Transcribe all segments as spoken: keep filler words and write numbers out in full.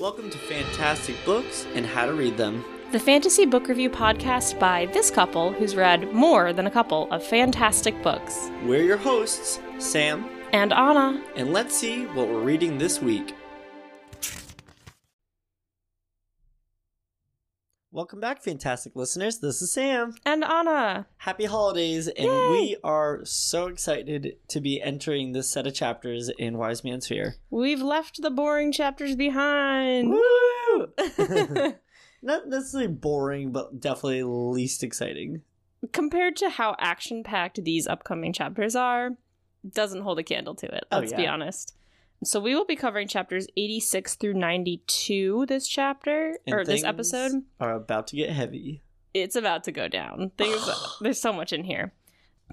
Welcome to Fantastic Books and How to Read Them, the fantasy book review podcast by this couple who's read more than a couple of fantastic books. We're your hosts, Sam and Anna, and let's see what we're reading this week. Welcome back, fantastic listeners. This is Sam and Anna. Happy holidays, and Yay! We are so excited to be entering this set of chapters in Wise Man's Fear. We've left the boring chapters behind. Woo! Not necessarily boring, but definitely least exciting. Compared to how action-packed these upcoming chapters are, doesn't hold a candle to it, let's oh, yeah. be honest. So we will be covering chapters eighty-six through ninety-two this chapter, and or this episode. Things are about to get heavy. It's about to go down. Things, there's so much in here.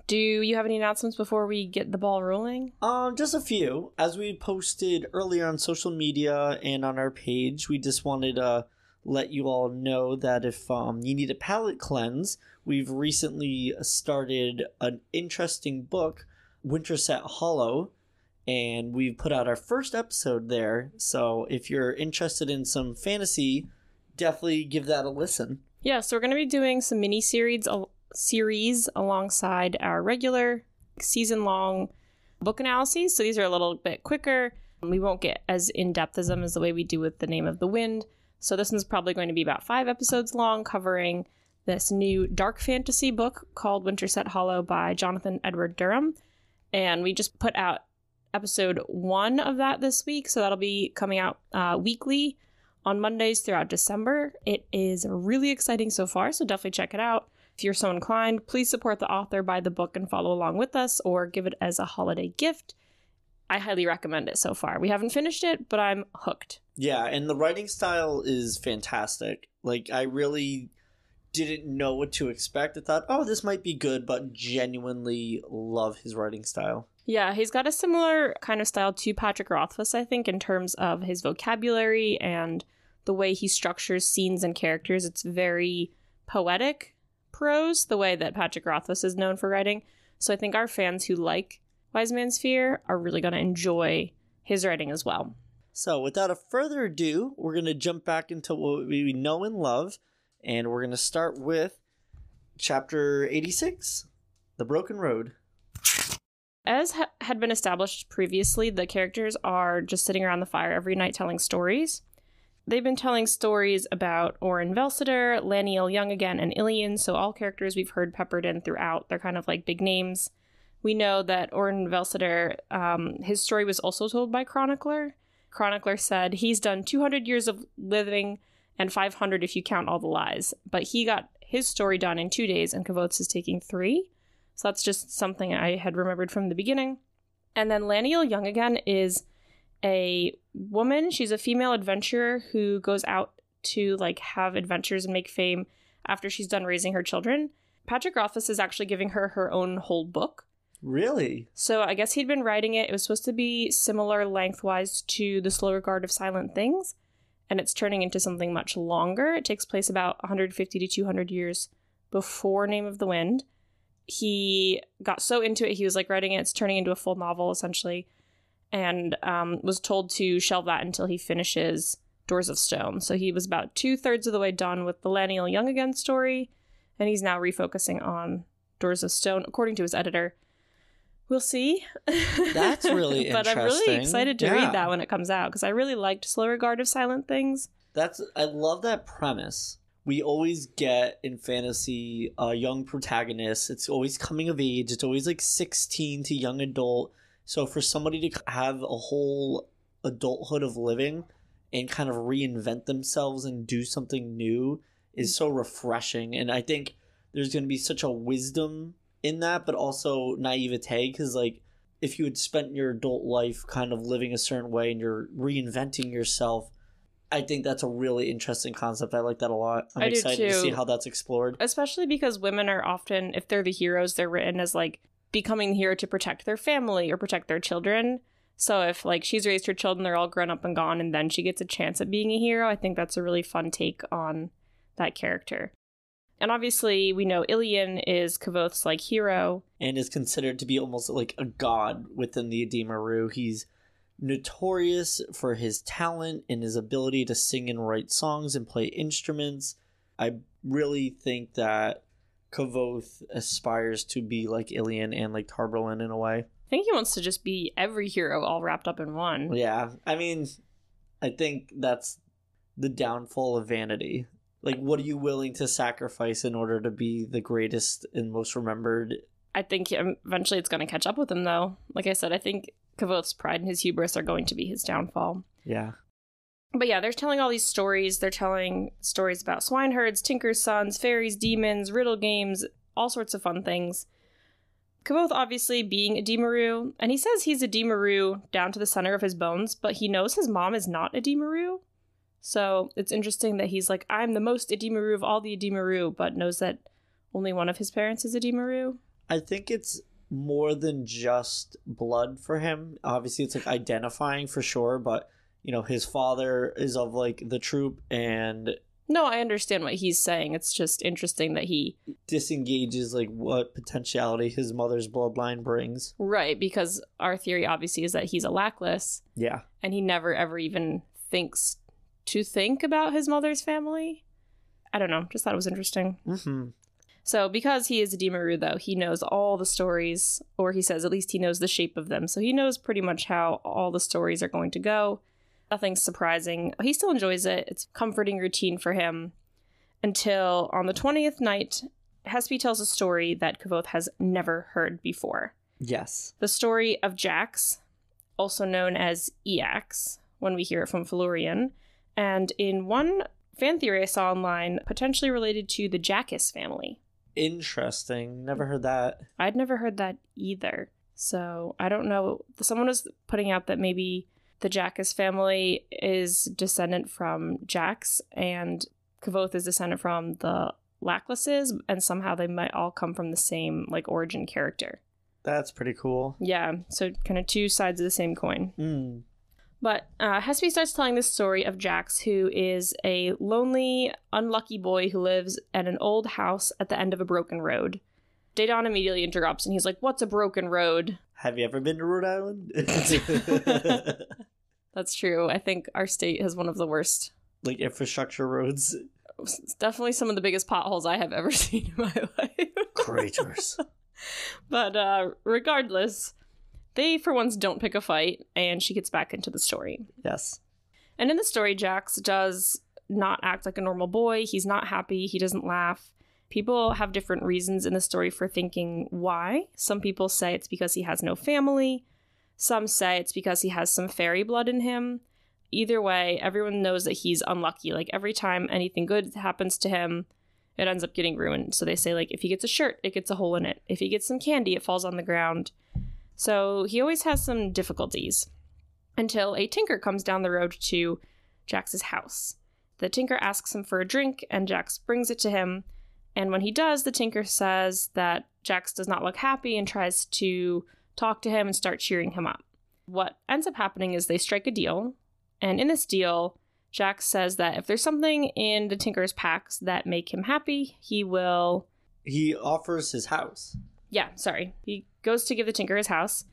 Do you have any announcements before we get the ball rolling? Um, just a few. As we posted earlier on social media and on our page, we just wanted to let you all know that if um, you need a palate cleanse, we've recently started an interesting book, Winterset Hollow. And we've put out our first episode there, so if you're interested in some fantasy, definitely give that a listen. Yeah, so we're going to be doing some mini-series al- series alongside our regular season-long book analyses, so these are a little bit quicker. We won't get as in-depth as them as the way we do with The Name of the Wind, so this one's probably going to be about five episodes long, covering this new dark fantasy book called Winterset Hollow by Jonathan Edward Durham, and we just put out episode one of that this week, so that'll be coming out uh weekly on Mondays throughout December. It is really exciting so far, so definitely check it out if you're so inclined. Please support the author, buy the book, and follow along with us, or give it as a holiday gift. I highly recommend it so far. We haven't finished it, but I'm hooked. Yeah, and the writing style is fantastic. Like, I really didn't know what to expect. I thought, oh, this might be good, but genuinely love his writing style. Yeah, he's got a similar kind of style to Patrick Rothfuss, I think, in terms of his vocabulary and the way he structures scenes and characters. It's very poetic prose, the way that Patrick Rothfuss is known for writing. So I think our fans who like Wise Man's Fear are really going to enjoy his writing as well. So without a further ado, we're going to jump back into what we know and love, and we're going to start with Chapter eighty-six, The Broken Road. As ha- had been established previously, the characters are just sitting around the fire every night telling stories. They've been telling stories about Oren Velciter, Laniel Young Again, and Illien, so all characters we've heard peppered in throughout. They're kind of like big names. We know that Oren Velciter, um, his story was also told by Chronicler. Chronicler said he's done two hundred years of living and five hundred if you count all the lies, but he got his story done in two days, and Kvothe is taking three. So that's just something I had remembered from the beginning. And then Laniel Young Again is a woman. She's a female adventurer who goes out to, like, have adventures and make fame after she's done raising her children. Patrick Rothfuss is actually giving her her own whole book. Really? So I guess he'd been writing it. It was supposed to be similar lengthwise to The Slow Regard of Silent Things, and it's turning into something much longer. It takes place about one hundred fifty to two hundred years before Name of the Wind. He got so into it, he was like writing it, it's turning into a full novel essentially, and um, was told to shelve that until he finishes Doors of Stone. So he was about two-thirds of the way done with the Laniel Young Again story, and he's now refocusing on Doors of Stone, according to his editor. We'll see. That's really interesting. But I'm really excited to yeah. read that when it comes out, because I really liked Slow Regard of Silent Things. That's I love that premise. We always get in fantasy a uh, young protagonist. It's always coming of age. It's always like sixteen to young adult. So for somebody to have a whole adulthood of living and kind of reinvent themselves and do something new is so refreshing. And I think there's going to be such a wisdom in that, but also naivete, because like if you had spent your adult life kind of living a certain way and you're reinventing yourself, I think that's a really interesting concept. I like that a lot. I'm I excited to see how that's explored. Especially because women are often, if they're the heroes, they're written as like becoming the hero to protect their family or protect their children. So if like she's raised her children, they're all grown up and gone, and then she gets a chance at being a hero. I think that's a really fun take on that character. And obviously we know Illien is Kvothe's like hero. And is considered to be almost like a god within the Ademaru. He's notorious for his talent and his ability to sing and write songs and play instruments. I really think that Kvothe aspires to be like Illien and like Taborlin in a way. I think he wants to just be every hero all wrapped up in one. Yeah. I mean, I think that's the downfall of vanity. Like, what are you willing to sacrifice in order to be the greatest and most remembered? I think eventually it's going to catch up with him, though. Like I said, I think Kavoth's pride and his hubris are going to be his downfall. Yeah. But yeah, they're telling all these stories. They're telling stories about swineherds, tinkers' sons, fairies, demons, riddle games, all sorts of fun things. Kvothe obviously being a Demaru, and he says he's a Demaru down to the center of his bones, but he knows his mom is not a Demaru. So it's interesting that he's like, I'm the most Demaru of all the Demaru, but knows that only one of his parents is a Demaru. I think it's more than just blood for him. Obviously, it's like identifying for sure, but you know, his father is of like the troop and... No, I understand what he's saying. It's just interesting that he disengages like what potentiality his mother's bloodline brings. Right, because our theory obviously is that he's a Lackless. Yeah. And he never ever even thinks to think about his mother's family. I don't know. Just thought it was interesting. Mm-hmm. So because he is a Demaru, though, he knows all the stories, or he says at least he knows the shape of them. So he knows pretty much how all the stories are going to go. Nothing's surprising. He still enjoys it. It's a comforting routine for him. Until on the twentieth night, Hespi tells a story that Kvothe has never heard before. Yes. The story of Jax, also known as Eax, when we hear it from Felurian. And in one fan theory I saw online, potentially related to the Jackus family. Interesting. Never heard that. I'd never heard that either. So I don't know. Someone was putting out that maybe... the Jackus family is descendant from Jax, and Kvothe is descendant from the Lacklesses, and somehow they might all come from the same, like, origin character. That's pretty cool. Yeah, so kind of two sides of the same coin. Mm. But uh, Hespi starts telling the story of Jax, who is a lonely, unlucky boy who lives at an old house at the end of a broken road. Dedan immediately interrupts, and he's like, what's a broken road? Have you ever been to Rhode Island? That's true. I think our state has one of the worst... like, infrastructure roads? It's definitely some of the biggest potholes I have ever seen in my life. Craters. But uh, regardless, they, for once, don't pick a fight, and she gets back into the story. Yes. And in the story, Jax does not act like a normal boy. He's not happy. He doesn't laugh. People have different reasons in the story for thinking why. Some people say it's because he has no family. Some say it's because he has some fairy blood in him. Either way, everyone knows that he's unlucky. Like, every time anything good happens to him, it ends up getting ruined. So they say, like, if he gets a shirt, it gets a hole in it. If he gets some candy, it falls on the ground. So he always has some difficulties. Until a tinker comes down the road to Jax's house. The tinker asks him for a drink, and Jax brings it to him. And when he does, the tinker says that Jax does not look happy and tries to talk to him and start cheering him up. What ends up happening is they strike a deal. And in this deal, Jax says that if there's something in the tinker's packs that make him happy, he will... He offers his house. Yeah, sorry. He goes to give the tinker his house.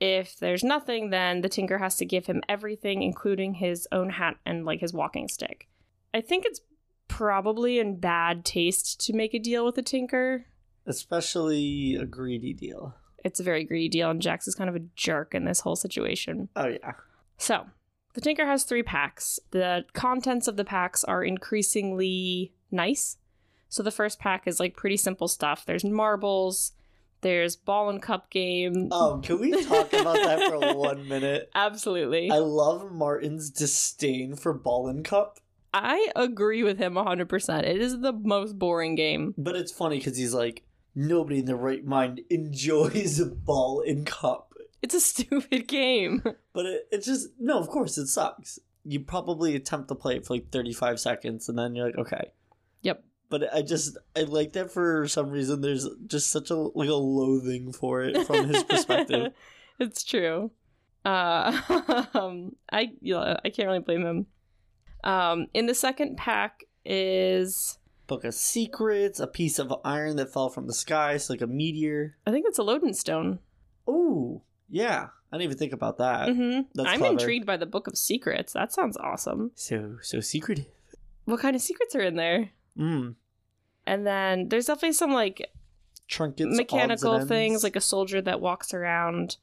If there's nothing, then the tinker has to give him everything, including his own hat and like his walking stick. I think it's probably in bad taste to make a deal with a tinker. Especially a greedy deal. It's a very greedy deal, and Jax is kind of a jerk in this whole situation. Oh, yeah. So, the tinker has three packs. The contents of the packs are increasingly nice. So the first pack is, like, pretty simple stuff. There's marbles, there's ball and cup game. Oh, can we talk about that for one minute? Absolutely. I love Martin's disdain for ball and cup. I agree with him one hundred percent. It is the most boring game. But it's funny because he's like, nobody in their right mind enjoys a ball and cup. It's a stupid game. But it, it's just, no, of course, it sucks. You probably attempt to play it for like thirty-five seconds and then you're like, okay. Yep. But I just, I like that for some reason. There's just such a, like a loathing for it from his perspective. It's true. Uh, I, yeah, I can't really blame him. Um, in the second pack is... Book of Secrets, a piece of iron that fell from the sky, so like a meteor. I think that's Elodin stone. Ooh, yeah. I didn't even think about that. Mm-hmm. That's I'm clever. Intrigued by the Book of Secrets. That sounds awesome. So, so secretive. What kind of secrets are in there? Mm. And then there's definitely some like trinkets, mechanical things, like a soldier that walks around,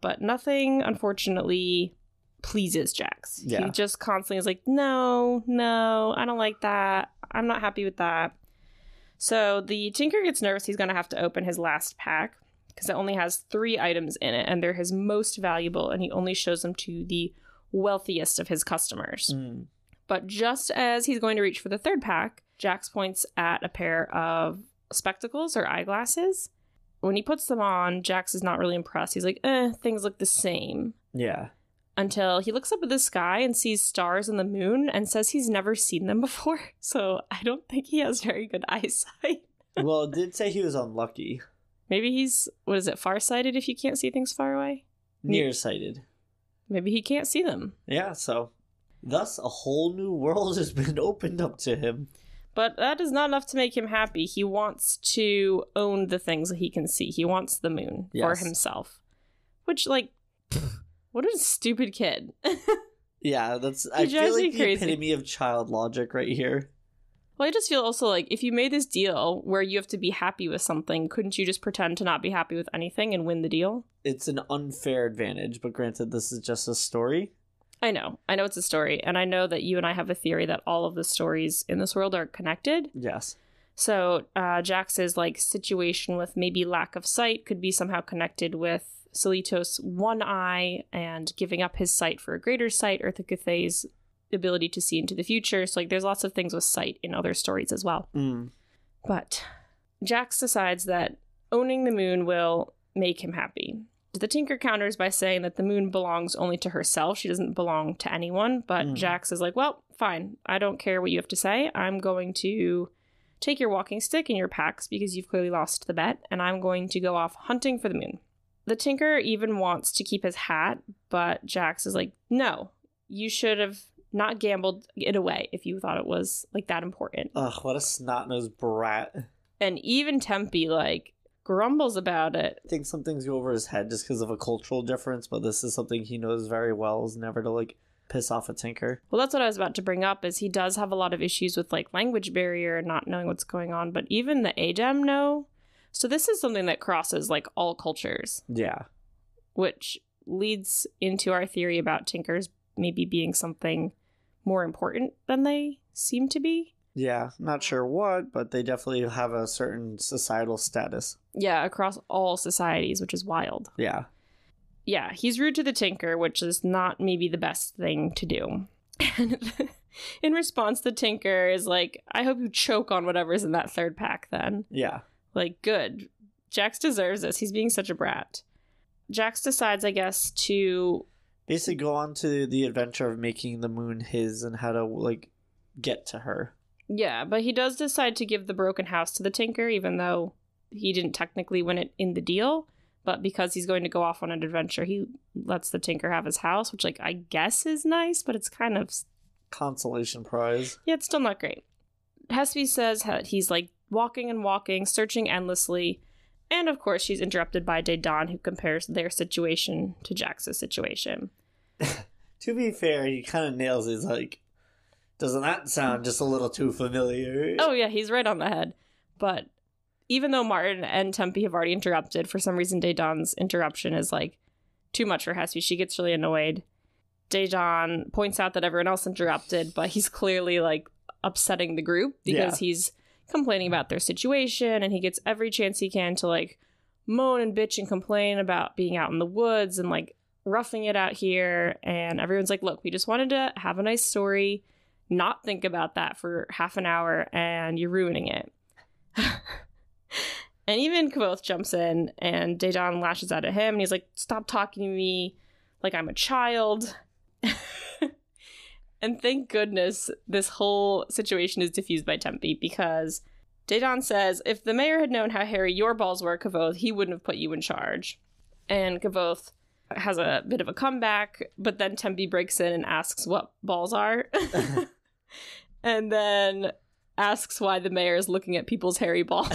but nothing, unfortunately, pleases Jax. Yeah. He just constantly is like, no, no, I don't like that. I'm not happy with that. So the Tinker gets nervous. He's going to have to open his last pack because it only has three items in it, and they're his most valuable, and he only shows them to the wealthiest of his customers. Mm. But just as he's going to reach for the third pack, Jax points at a pair of spectacles or eyeglasses. When he puts them on, Jax is not really impressed. He's like, eh, things look the same. Yeah. Until he looks up at the sky and sees stars and the moon and says he's never seen them before. So I don't think he has very good eyesight. Well, it did say he was unlucky. Maybe he's, what is it, farsighted if you can't see things far away? Nearsighted. Maybe he can't see them. Yeah, so... Thus, a whole new world has been opened up to him. But that is not enough to make him happy. He wants to own the things that he can see. He wants the moon yes. for himself. Which, like, what a stupid kid. Yeah, that's, I feel like the crazy. epitome of child logic right here. Well, I just feel also like, if you made this deal where you have to be happy with something, couldn't you just pretend to not be happy with anything and win the deal? It's an unfair advantage, but granted, this is just a story. I know. I know it's a story. And I know that you and I have a theory that all of the stories in this world are connected. Yes. So uh, Jax's like situation with maybe lack of sight could be somehow connected with Seletos' one eye and giving up his sight for a greater sight, or Thakuthe's ability to see into the future. So like, there's lots of things with sight in other stories as well. Mm. But Jax decides that owning the moon will make him happy. The Tinker counters by saying that the moon belongs only to herself. She doesn't belong to anyone. But mm. Jax is like, well, fine. I don't care what you have to say. I'm going to take your walking stick and your packs because you've clearly lost the bet. And I'm going to go off hunting for the moon. The Tinker even wants to keep his hat. But Jax is like, no, you should have not gambled it away if you thought it was like that important. Ugh, what a snot-nosed brat. And even Tempi, like, grumbles about it. I think some things go over his head just because of a cultural difference, but this is something he knows very well, is never to like piss off a Tinker. Well, that's what I was about to bring up, is he does have a lot of issues with like language barrier and not knowing what's going on, but even the Adem know. So this is something that crosses like all cultures. Yeah. Which leads into our theory about Tinkers maybe being something more important than they seem to be. Yeah, not sure what, but they definitely have a certain societal status. Yeah, across all societies, which is wild. Yeah. Yeah, he's rude to the Tinker, which is not maybe the best thing to do. And in response, the Tinker is like, I hope you choke on whatever's in that third pack then. Yeah. Like, good. Jax deserves this. He's being such a brat. Jax decides, I guess, to... basically go on to the adventure of making the moon his and how to, like, get to her. Yeah, but he does decide to give the broken house to the Tinker, even though he didn't technically win it in the deal. But because he's going to go off on an adventure, he lets the Tinker have his house, which, like, I guess is nice, but it's kind of... consolation prize. Yeah, it's still not great. Hespi says that he's, like, walking and walking, searching endlessly. And, of course, she's interrupted by Dedan, who compares their situation to Jax's situation. To be fair, he kind of nails his, like... doesn't that sound just a little too familiar? Oh, yeah, he's right on the head. But even though Martin and Tempi have already interrupted, for some reason, Dedan's interruption is, like, too much for Hespi. She gets really annoyed. Dedan points out that everyone else interrupted, but he's clearly, like, upsetting the group because yeah. he's complaining about their situation, and he gets every chance he can to, like, moan and bitch and complain about being out in the woods and, like, roughing it out here. And everyone's like, look, we just wanted to have a nice story. Not think about that for half an hour, and you're ruining it. And even Kvothe jumps in, and Dedan lashes out at him, and he's like, stop talking to me like I'm a child. And thank goodness this whole situation is diffused by Tempi, because Dedan says, if the mayor had known how hairy your balls were, Kvothe, he wouldn't have put you in charge. And Kvothe has a bit of a comeback, but then Tempi breaks in and asks what balls are. And then asks why the mayor is looking at people's hairy balls.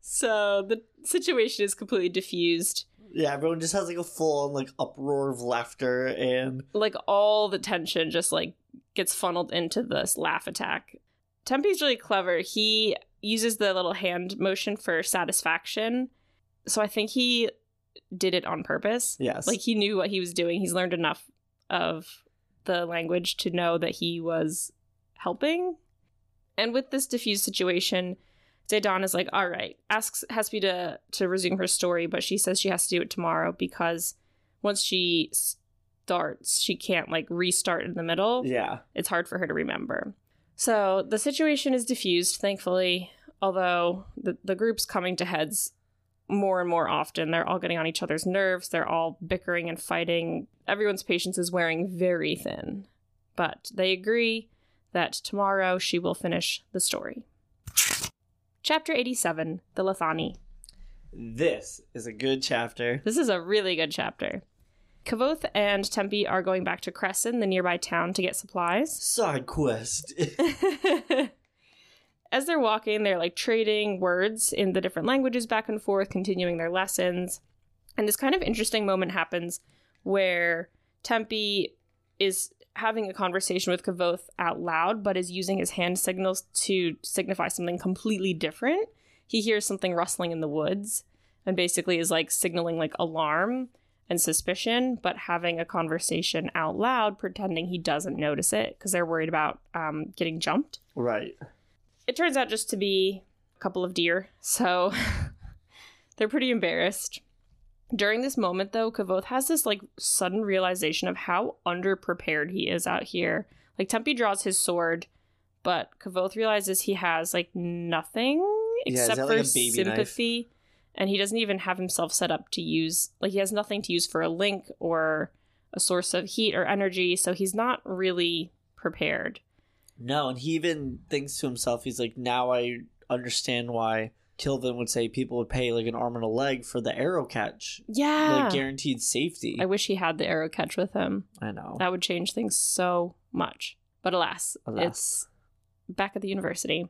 So the situation is completely diffused. Yeah, everyone just has like a full-on like uproar of laughter, and like all the tension just like gets funneled into this laugh attack. Tempe's really clever. He uses the little hand motion for satisfaction. So I think he did it on purpose. Yes. Like he knew what he was doing. He's learned enough of the language to know that he was helping. And with this diffused situation, Dedan is like, all right, asks Hespi to, to resume her story, but she says she has to do it tomorrow because once she starts, she can't like restart in the middle. Yeah. It's hard for her to remember. So the situation is diffused, thankfully, although the, the group's coming to heads more and more often. They're all getting on each other's nerves. They're all bickering and fighting. Everyone's patience is wearing very thin, but they agree that tomorrow she will finish the story. Chapter eighty-seven, The Lethani. This is a good chapter. This is a really good chapter. Kvothe and Tempi are going back to Crescent, the nearby town, to get supplies. Side quest. As they're walking, they're like trading words in the different languages back and forth, continuing their lessons. And this kind of interesting moment happens where Tempi is having a conversation with Kvothe out loud, but is using his hand signals to signify something completely different. He hears something rustling in the woods and basically is like signaling like alarm and suspicion, but having a conversation out loud, pretending he doesn't notice it because they're worried about um, getting jumped. Right. It turns out just to be a couple of deer, so they're pretty embarrassed. During this moment, though, Kvothe has this, like, sudden realization of how underprepared he is out here. Like, Tempi draws his sword, but Kvothe realizes he has, like, nothing except yeah, for like sympathy, knife? And he doesn't even have himself set up to use, like, he has nothing to use for a link or a source of heat or energy, so he's not really prepared. No, and he even thinks to himself, he's like, now I understand why Kilvin would say people would pay like an arm and a leg for the arrow catch. Yeah. Like guaranteed safety. I wish he had the arrow catch with him. I know. That would change things so much. But alas, alas. It's back at the university.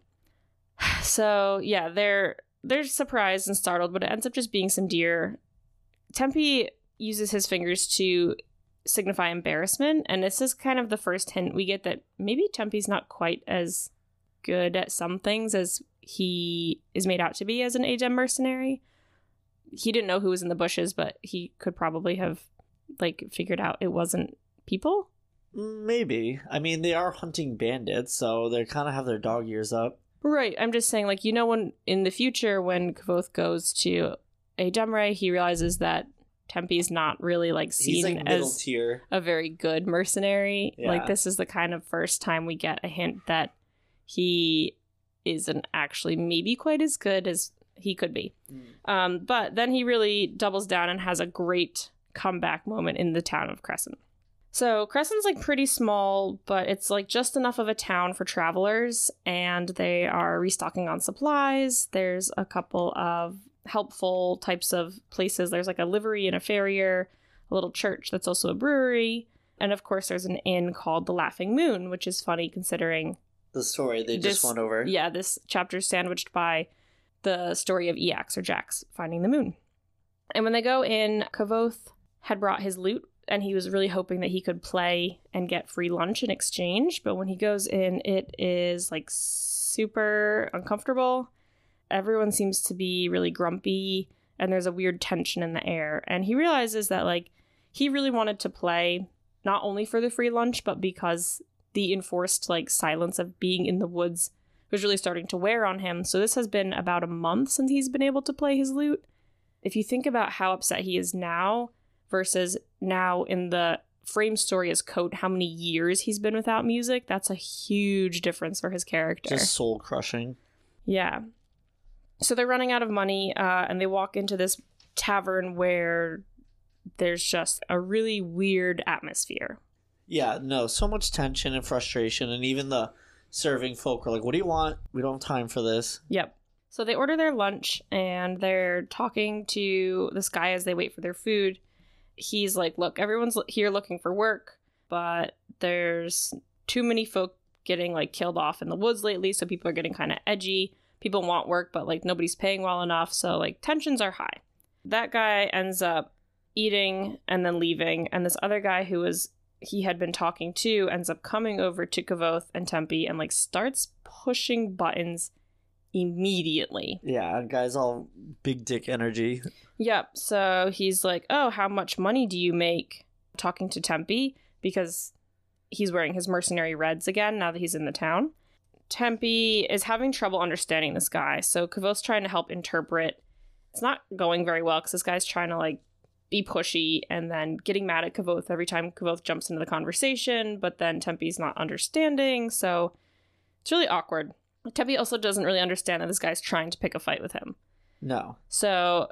So yeah, they're they're surprised and startled, but it ends up just being some deer. Tempi uses his fingers to signify embarrassment, and this is kind of the first hint we get that maybe Tempe's not quite as good at some things as he is made out to be as an Adem mercenary. He didn't know who was in the bushes, but he could probably have like figured out it wasn't people. Maybe. I mean, they are hunting bandits, so they kind of have their dog ears up. Right. I'm just saying, like, you know, when in the future when Kvothe goes to Ademre, he realizes that Tempe's not really like seen like as tier. A very good mercenary. Yeah. Like this is the kind of first time we get a hint that he isn't actually maybe quite as good as he could be. Mm. Um, but then he really doubles down and has a great comeback moment in the town of Crescent. So Crescent's like pretty small, but it's like just enough of a town for travelers, and they are restocking on supplies. There's a couple of helpful types of places. There's like a livery and a farrier, a little church that's also a brewery, and of course there's an inn called the Laughing Moon, which is funny considering the story they this, just went over. Yeah, this chapter is sandwiched by the story of Eax or Jax finding the moon. And when they go in, Kvothe had brought his lute, and he was really hoping that he could play and get free lunch in exchange, but when he goes in, it is like super uncomfortable. Everyone seems to be really grumpy, and there's a weird tension in the air. And he realizes that, like, he really wanted to play, not only for the free lunch, but because the enforced, like, silence of being in the woods was really starting to wear on him. So this has been about a month since he's been able to play his lute. If you think about how upset he is now versus now in the frame story as Coat, how many years he's been without music, that's a huge difference for his character. Just soul-crushing. Yeah. So they're running out of money, uh, and they walk into this tavern where there's just a really weird atmosphere. Yeah, no, so much tension and frustration, and even the serving folk are like, what do you want? We don't have time for this. Yep. So they order their lunch, and they're talking to this guy as they wait for their food. He's like, look, everyone's here looking for work, but there's too many folk getting, like, killed off in the woods lately, so people are getting kind of edgy. People want work, but, like, nobody's paying well enough, so, like, tensions are high. That guy ends up eating and then leaving, and this other guy who was he had been talking to ends up coming over to Kvothe and Tempi and like starts pushing buttons immediately. Yeah, guy's all big dick energy. Yep. So he's like, "Oh, how much money do you make?" Talking to Tempi because he's wearing his mercenary reds again now that he's in the town. Tempi is having trouble understanding this guy, so Kavo's trying to help interpret. It's not going very well because this guy's trying to like be pushy and then getting mad at Kvothe every time Kvothe jumps into the conversation, but then Tempe's not understanding, so it's really awkward. Tempi also doesn't really understand that this guy's trying to pick a fight with him. No. So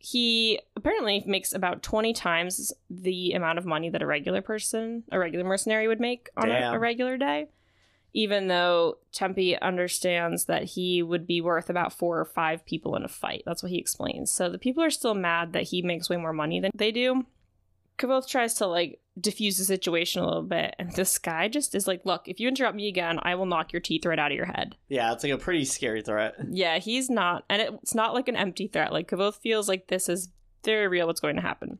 he apparently makes about twenty times the amount of money that a regular person, a regular mercenary would make on a, a regular day, even though Tempi understands that he would be worth about four or five people in a fight. That's what he explains. So the people are still mad that he makes way more money than they do. Kvothe tries to, like, diffuse the situation a little bit, and this guy just is like, look, if you interrupt me again, I will knock your teeth right out of your head. Yeah, it's like a pretty scary threat. Yeah, he's not, and it, it's not like an empty threat. Like, Kvothe feels like this is very real what's going to happen.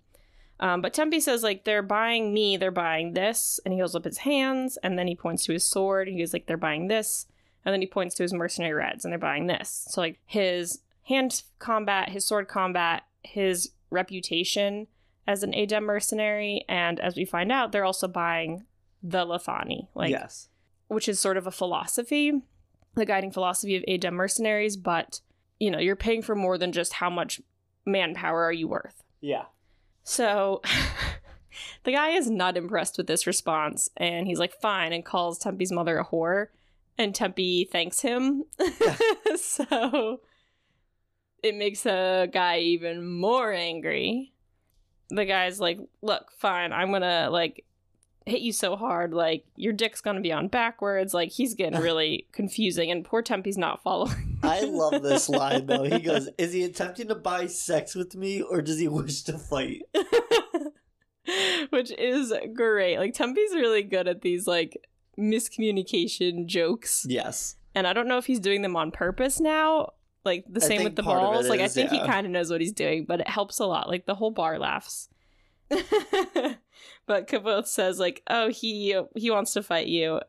Um, but Tempi says, like, they're buying me, they're buying this, and he holds up his hands, and then he points to his sword, and he's like, they're buying this, and then he points to his mercenary reds, and they're buying this. So, like, his hand combat, his sword combat, his reputation as an Adem mercenary, and as we find out, they're also buying the Lethani, like, yes, which is sort of a philosophy, the guiding philosophy of Adem mercenaries, but, you know, you're paying for more than just how much manpower are you worth. Yeah. So the guy is not impressed with this response, and he's like, fine, and calls Tempe's mother a whore, and Tempi thanks him. Yeah. So it makes the guy even more angry. The guy's like, look, fine, I'm gonna, like, hit you so hard, like, your dick's gonna be on backwards. Like, he's getting really confusing, and poor Tempe's not following. I love this line, though. He goes, is he attempting to buy sex with me, or does he wish to fight? Which is great. Like, Tempe's really good at these, like, miscommunication jokes. Yes. And I don't know if he's doing them on purpose now. Like, the same with the balls. Like, I think he kind of knows what he's doing, but it helps a lot. Like, the whole bar laughs. But Kvothe says, like, oh, he he wants to fight you.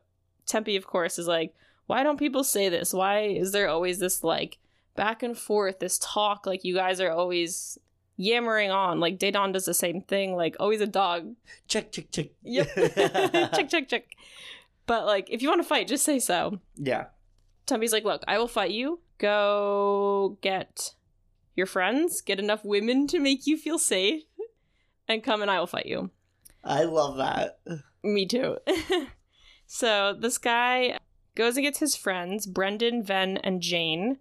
Tempi, of course, is like, why don't people say this? Why is there always this, like, back and forth, this talk? Like, you guys are always yammering on. Like, Dedan does the same thing. Like, always a dog. Check, check, check. Yep. Check, check, check. But, like, if you want to fight, just say so. Yeah. Tempe's like, look, I will fight you. Go get your friends, get enough women to make you feel safe, and come and I will fight you. I love that. Me too. So this guy goes and gets his friends, Brendan, Ven, and Jane.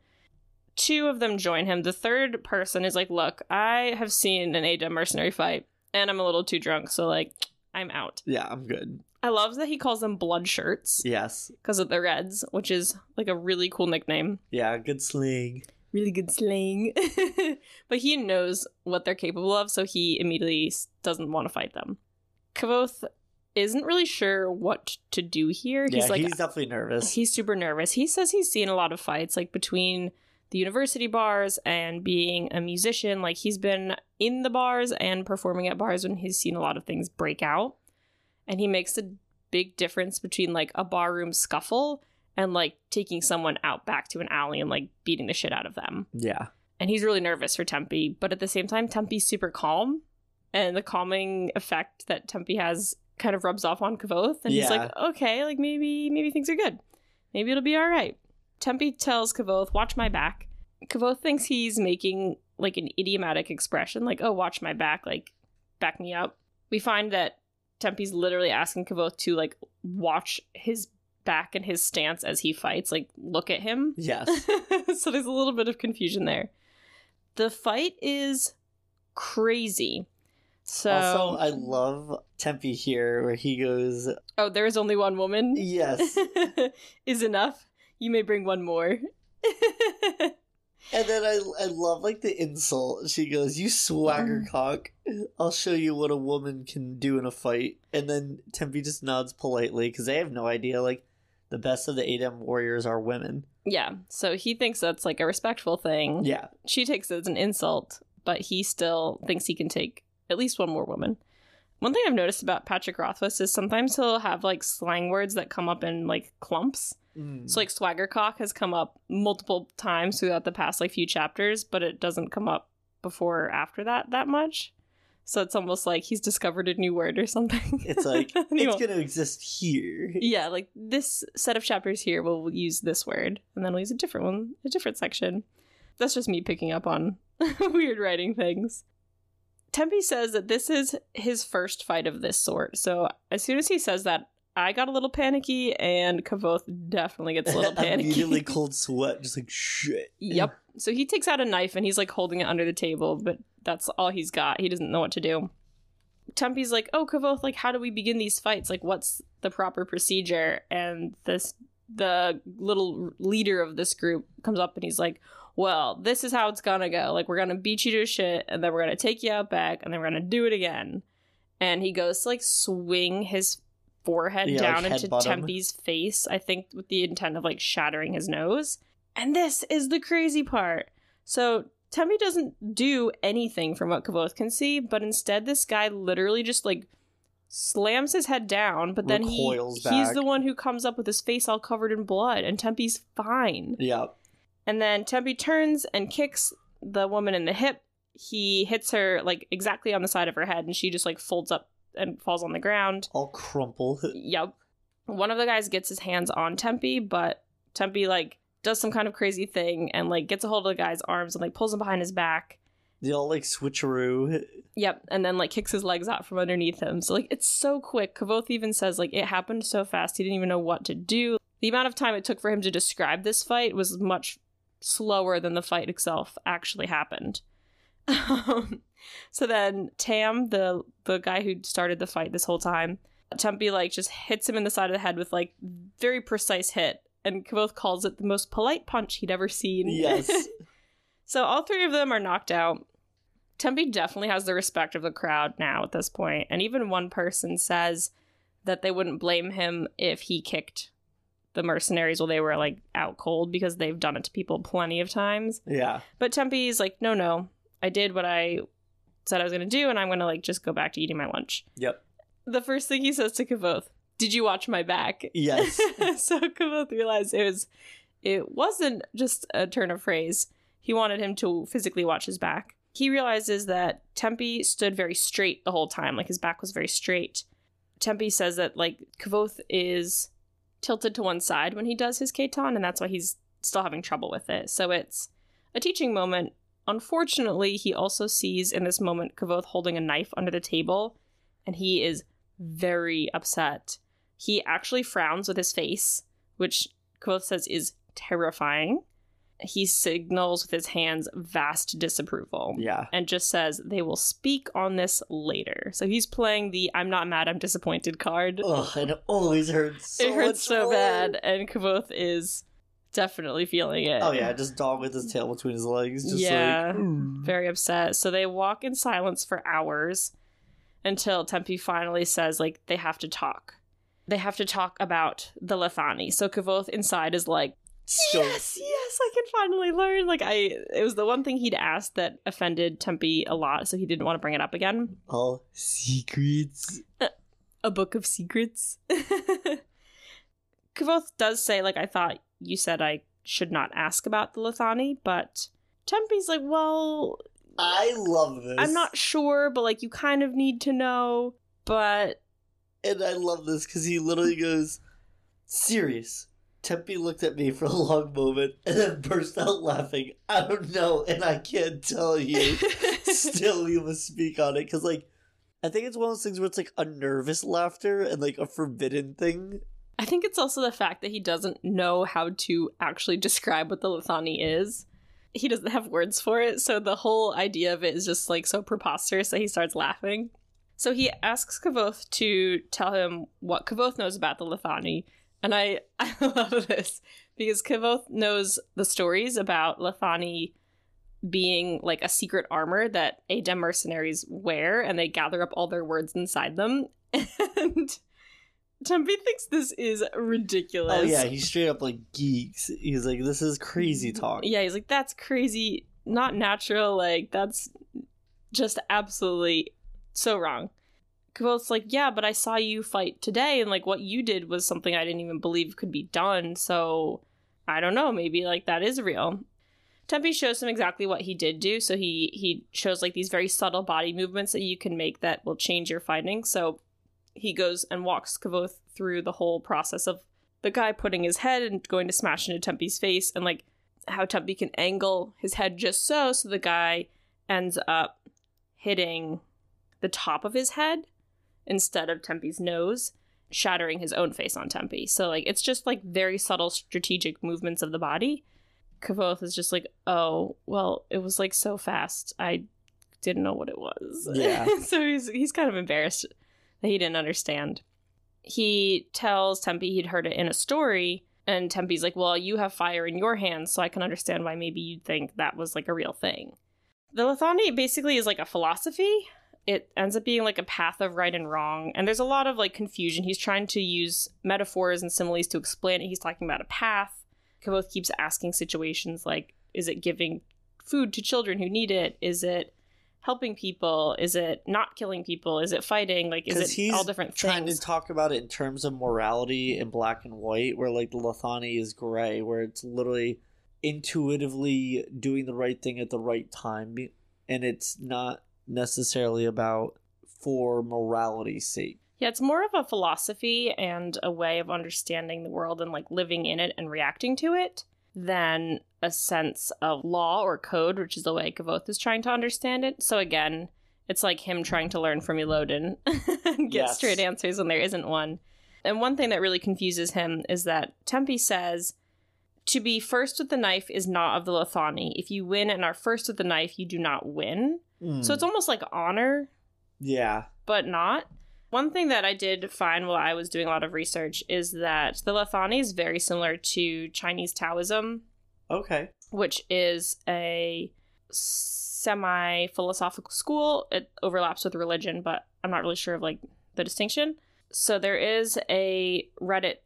Two of them join him. The third person is like, look, I have seen an Adem mercenary fight, and I'm a little too drunk, so, like, I'm out. Yeah, I'm good. I love that he calls them blood shirts. Yes. Because of the reds, which is, like, a really cool nickname. Yeah, good slang. Really good slang. But he knows what they're capable of, so he immediately doesn't want to fight them. Kvothe isn't really sure what to do here. Yeah, he's, like, he's definitely nervous. He's super nervous. He says he's seen a lot of fights, like, between the university bars and being a musician. Like, he's been in the bars and performing at bars when he's seen a lot of things break out. And he makes a big difference between, like, a barroom scuffle and, like, taking someone out back to an alley and, like, beating the shit out of them. Yeah. And he's really nervous for Tempi. But at the same time, Tempe's super calm. And the calming effect that Tempi has kind of rubs off on Kvothe. And yeah. He's like, okay, like, maybe maybe things are good. Maybe it'll be all right. Tempi tells Kvothe, watch my back. Kvothe thinks he's making, like, an idiomatic expression. Like, oh, watch my back. Like, back me up. We find that Tempe's literally asking Kvothe to, like, watch his back and his stance as he fights. Like, look at him. Yes. So there's a little bit of confusion there. The fight is crazy. So also, I love Tempi here where he goes, oh, there is only one woman? Yes. Is enough. You may bring one more. And then I I love, like, the insult. She goes, you swagger cock. I'll show you what a woman can do in a fight. And then Tempi just nods politely because they have no idea, like, the best of the Adem warriors are women. Yeah. So he thinks that's, like, a respectful thing. Yeah. She takes it as an insult. but he still thinks he can take at least one more woman. One thing I've noticed about Patrick Rothfuss is sometimes he'll have like slang words that come up in like clumps. Mm. So like swaggercock has come up multiple times throughout the past like few chapters, but it doesn't come up before or after that that much. So it's almost like he's discovered a new word or something. It's like, it's going to exist here. Yeah, like this set of chapters here will use this word, and then we'll use a different one, a different section. That's just me picking up on weird writing things. Tempi says that this is his first fight of this sort. So as soon as he says that, I got a little panicky, and Kvothe definitely gets a little panicky. Immediately cold sweat, just like, shit. Yep. So he takes out a knife, and he's, like, holding it under the table, but that's all he's got. He doesn't know what to do. Tempi's like, oh, Kvothe, like, how do we begin these fights? Like, what's the proper procedure? And this the little leader of this group comes up, and he's like, well, this is how it's gonna go. Like, we're gonna beat you to shit, and then we're gonna take you out back, and then we're gonna do it again. And he goes to, like, swing his forehead yeah, down like into bottom. Tempi's face, I think, with the intent of, like, shattering his nose. And this is the crazy part. So Tempi doesn't do anything from what Kvothe can see, but instead this guy literally just like slams his head down, but then he, he's the one who comes up with his face all covered in blood, and Tempi's fine. Yeah. And then Tempi turns and kicks the woman in the hip. He hits her like exactly on the side of her head, and she just like folds up and falls on the ground. All crumpled. Yep. One of the guys gets his hands on Tempi, but Tempi like does some kind of crazy thing and like gets a hold of the guy's arms and like pulls him behind his back. They all like switcheroo. Yep. And then like kicks his legs out from underneath him. So like it's so quick. Kvothe even says like it happened so fast he didn't even know what to do. The amount of time it took for him to describe this fight was much slower than the fight itself actually happened. So then Tam, the the guy who started the fight this whole time, Tempi like just hits him in the side of the head with like very precise hit. And Kvothe calls it the most polite punch he'd ever seen. Yes. So all three of them are knocked out. Tempi definitely has the respect of the crowd now at this point. And even one person says that they wouldn't blame him if he kicked the mercenaries while they were, like, out cold, because they've done it to people plenty of times. Yeah. But Tempi's like, no, no. I did what I said I was going to do, and I'm going to, like, just go back to eating my lunch. Yep. The first thing he says to Kvothe, did you watch my back? Yes. So Kvothe realized it was, it wasn't just a turn of phrase. He wanted him to physically watch his back. He realizes that Tempi stood very straight the whole time. Like, his back was very straight. Tempi says that, like, Kvothe is tilted to one side when he does his Ketan, and that's why he's still having trouble with it. So it's a teaching moment. Unfortunately, he also sees in this moment Kvothe holding a knife under the table, and he is very upset. He actually frowns with his face, which Kvothe says is terrifying. He signals with his hands vast disapproval. Yeah. And just says, they will speak on this later. So he's playing the I'm not mad, I'm disappointed card. Ugh, it always hurts so much. It hurts so bad, and Kvothe is definitely feeling it. Oh yeah, just dog with his tail between his legs. Just yeah, like, mm. Very upset. So they walk in silence for hours until Tempi finally says, like, they have to talk. They have to talk about the Lethani. So Kvothe inside is like, yes, yes, I can finally learn. Like, I, it was the one thing he'd asked that offended Tempi a lot, so he didn't want to bring it up again. All secrets. Uh, a book of secrets. Kvothe does say, like, I thought you said I should not ask about the Lethani, but Tempi's like, well, I love this. I'm not sure, but, like, you kind of need to know, but... And I love this because he literally goes, serious. Tempi looked at me for a long moment and then burst out laughing. I don't know, and I can't tell you. Still, you must speak on it. Because, like, I think it's one of those things where it's, like, a nervous laughter and, like, a forbidden thing. I think it's also the fact that he doesn't know how to actually describe what the Lethani is. He doesn't have words for it. So the whole idea of it is just, like, so preposterous that he starts laughing. So he asks Kvothe to tell him what Kvothe knows about the Lethani. And I, I love this because Kvothe knows the stories about Lethani being like a secret armor that Adem mercenaries wear, and they gather up all their words inside them. And Tempi thinks this is ridiculous. Oh yeah, he's straight up like geeks. He's like, this is crazy talk. Yeah, he's like, that's crazy not natural. Like, that's just absolutely so wrong. Kvothe's like, yeah, but I saw you fight today, and like what you did was something I didn't even believe could be done, so I don't know, maybe like that is real. Tempi shows him exactly what he did do, so he he shows like these very subtle body movements that you can make that will change your fighting. So he goes and walks Kvothe through the whole process of the guy putting his head and going to smash into Tempi's face, and like how Tempi can angle his head just so so the guy ends up hitting the top of his head instead of Tempi's nose, shattering his own face on Tempi. So like it's just like very subtle strategic movements of the body. Kvothe is just like, oh, well, it was like so fast. I didn't know what it was. Yeah. So he's he's kind of embarrassed that he didn't understand. He tells Tempi he'd heard it in a story, and Tempi's like, well, you have fire in your hands, so I can understand why maybe you'd think that was like a real thing. The Lethani basically is like a philosophy. It ends up being like a path of right and wrong. And there's a lot of like confusion. He's trying to use metaphors and similes to explain it. He's talking about a path. Kvothe keeps asking situations like, is it giving food to children who need it? Is it helping people? Is it not killing people? Is it fighting? Like, is it all different things? Trying to talk about it in terms of morality in black and white, where like the Lethani is gray, where it's literally intuitively doing the right thing at the right time. And it's not necessarily about for morality's sake. Yeah, it's more of a philosophy and a way of understanding the world and like living in it and reacting to it than a sense of law or code, which is the way Kvothe is trying to understand it. So again, it's like him trying to learn from Elodin and get yes. straight answers when there isn't one. And one thing that really confuses him is that Tempi says, to be first with the knife is not of the Lethani. If you win and are first with the knife, you do not win. Mm. So it's almost like honor. Yeah. But not. One thing that I did find while I was doing a lot of research is that the Lethani is very similar to Chinese Taoism. Okay. Which is a semi-philosophical school. It overlaps with religion, but I'm not really sure of like the distinction. So there is a Reddit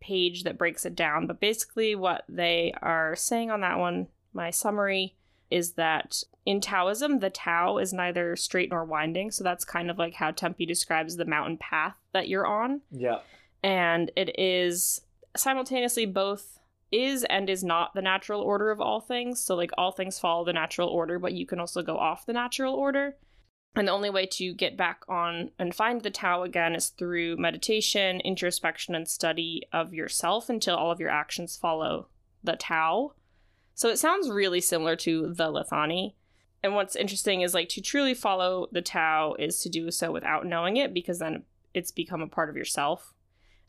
page that breaks it down. But basically what they are saying on that one, my summary, is that in Taoism, the Tao is neither straight nor winding. So that's kind of like how Tempi describes the mountain path that you're on. Yeah. And it is simultaneously both is and is not the natural order of all things. So like all things follow the natural order, but you can also go off the natural order. And the only way to get back on and find the Tao again is through meditation, introspection, and study of yourself until all of your actions follow the Tao. So it sounds really similar to the Lethani. And what's interesting is like to truly follow the Tao is to do so without knowing it, because then it's become a part of yourself.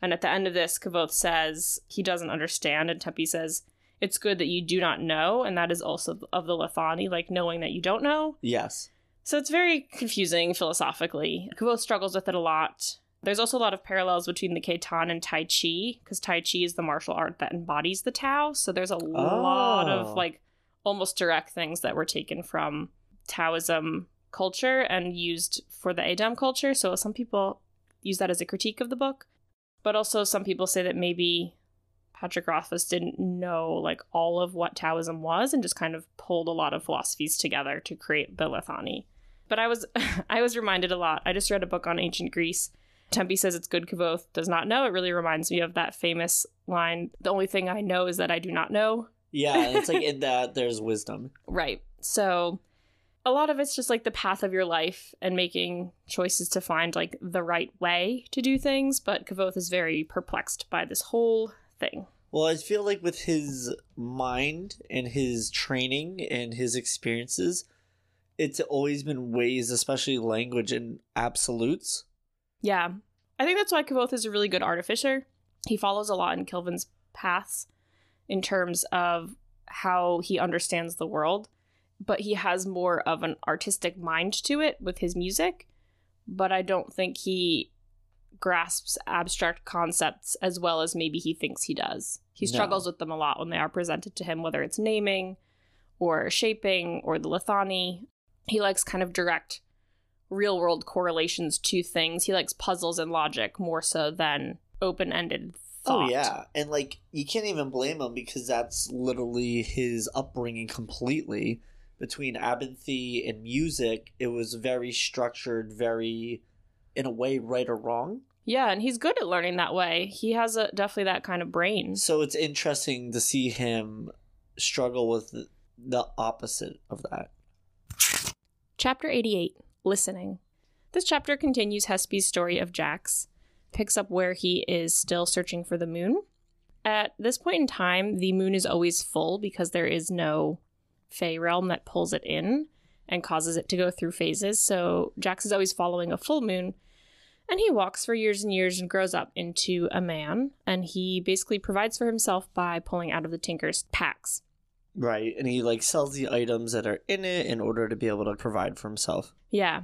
And at the end of this, Kvothe says he doesn't understand. And Tempi says, it's good that you do not know. And that is also of the Lethani, like knowing that you don't know. Yes. So it's very confusing philosophically. Kvothe struggles with it a lot. There's also a lot of parallels between the Ketan and Tai Chi, because Tai Chi is the martial art that embodies the Tao. So there's a oh. lot of like almost direct things that were taken from Taoism culture and used for the Adem culture. So some people use that as a critique of the book. But also some people say that maybe Patrick Rothfuss didn't know like all of what Taoism was and just kind of pulled a lot of philosophies together to create the Lethani. But I was I was reminded a lot. I just read a book on ancient Greece. Tempi says it's good Kvothe does not know. It really reminds me of that famous line, the only thing I know is that I do not know. Yeah, it's like in that there's wisdom. Right. So a lot of it's just like the path of your life and making choices to find like the right way to do things. But Kvothe is very perplexed by this whole thing. Well, I feel like with his mind and his training and his experiences, it's always been ways, especially language and absolutes. Yeah. I think that's why Kvothe is a really good artificer. He follows a lot in Kilvin's paths in terms of how he understands the world, but he has more of an artistic mind to it with his music, but I don't think he grasps abstract concepts as well as maybe he thinks he does. He struggles no. with them a lot when they are presented to him, whether it's naming or shaping or the Lethani. He likes kind of direct real world correlations to things. He likes puzzles and logic more so than open-ended thought. Oh yeah, and like you can't even blame him because that's literally his upbringing completely. between Abinthe and music, it was very structured, very, in a way, right or wrong. Yeah, and he's good at learning that way. He has a, definitely that kind of brain. So it's interesting to see him struggle with the, the opposite of that. Chapter eighty-eight, Listening. This chapter continues Hespi's story of Jax, picks up where he is still searching for the moon. At this point in time, the moon is always full because there is no Fey realm that pulls it in and causes it to go through phases. So Jax is always following a full moon, and he walks for years and years and grows up into a man, and he basically provides for himself by pulling out of the Tinker's packs. Right, and he like sells the items that are in it in order to be able to provide for himself. Yeah.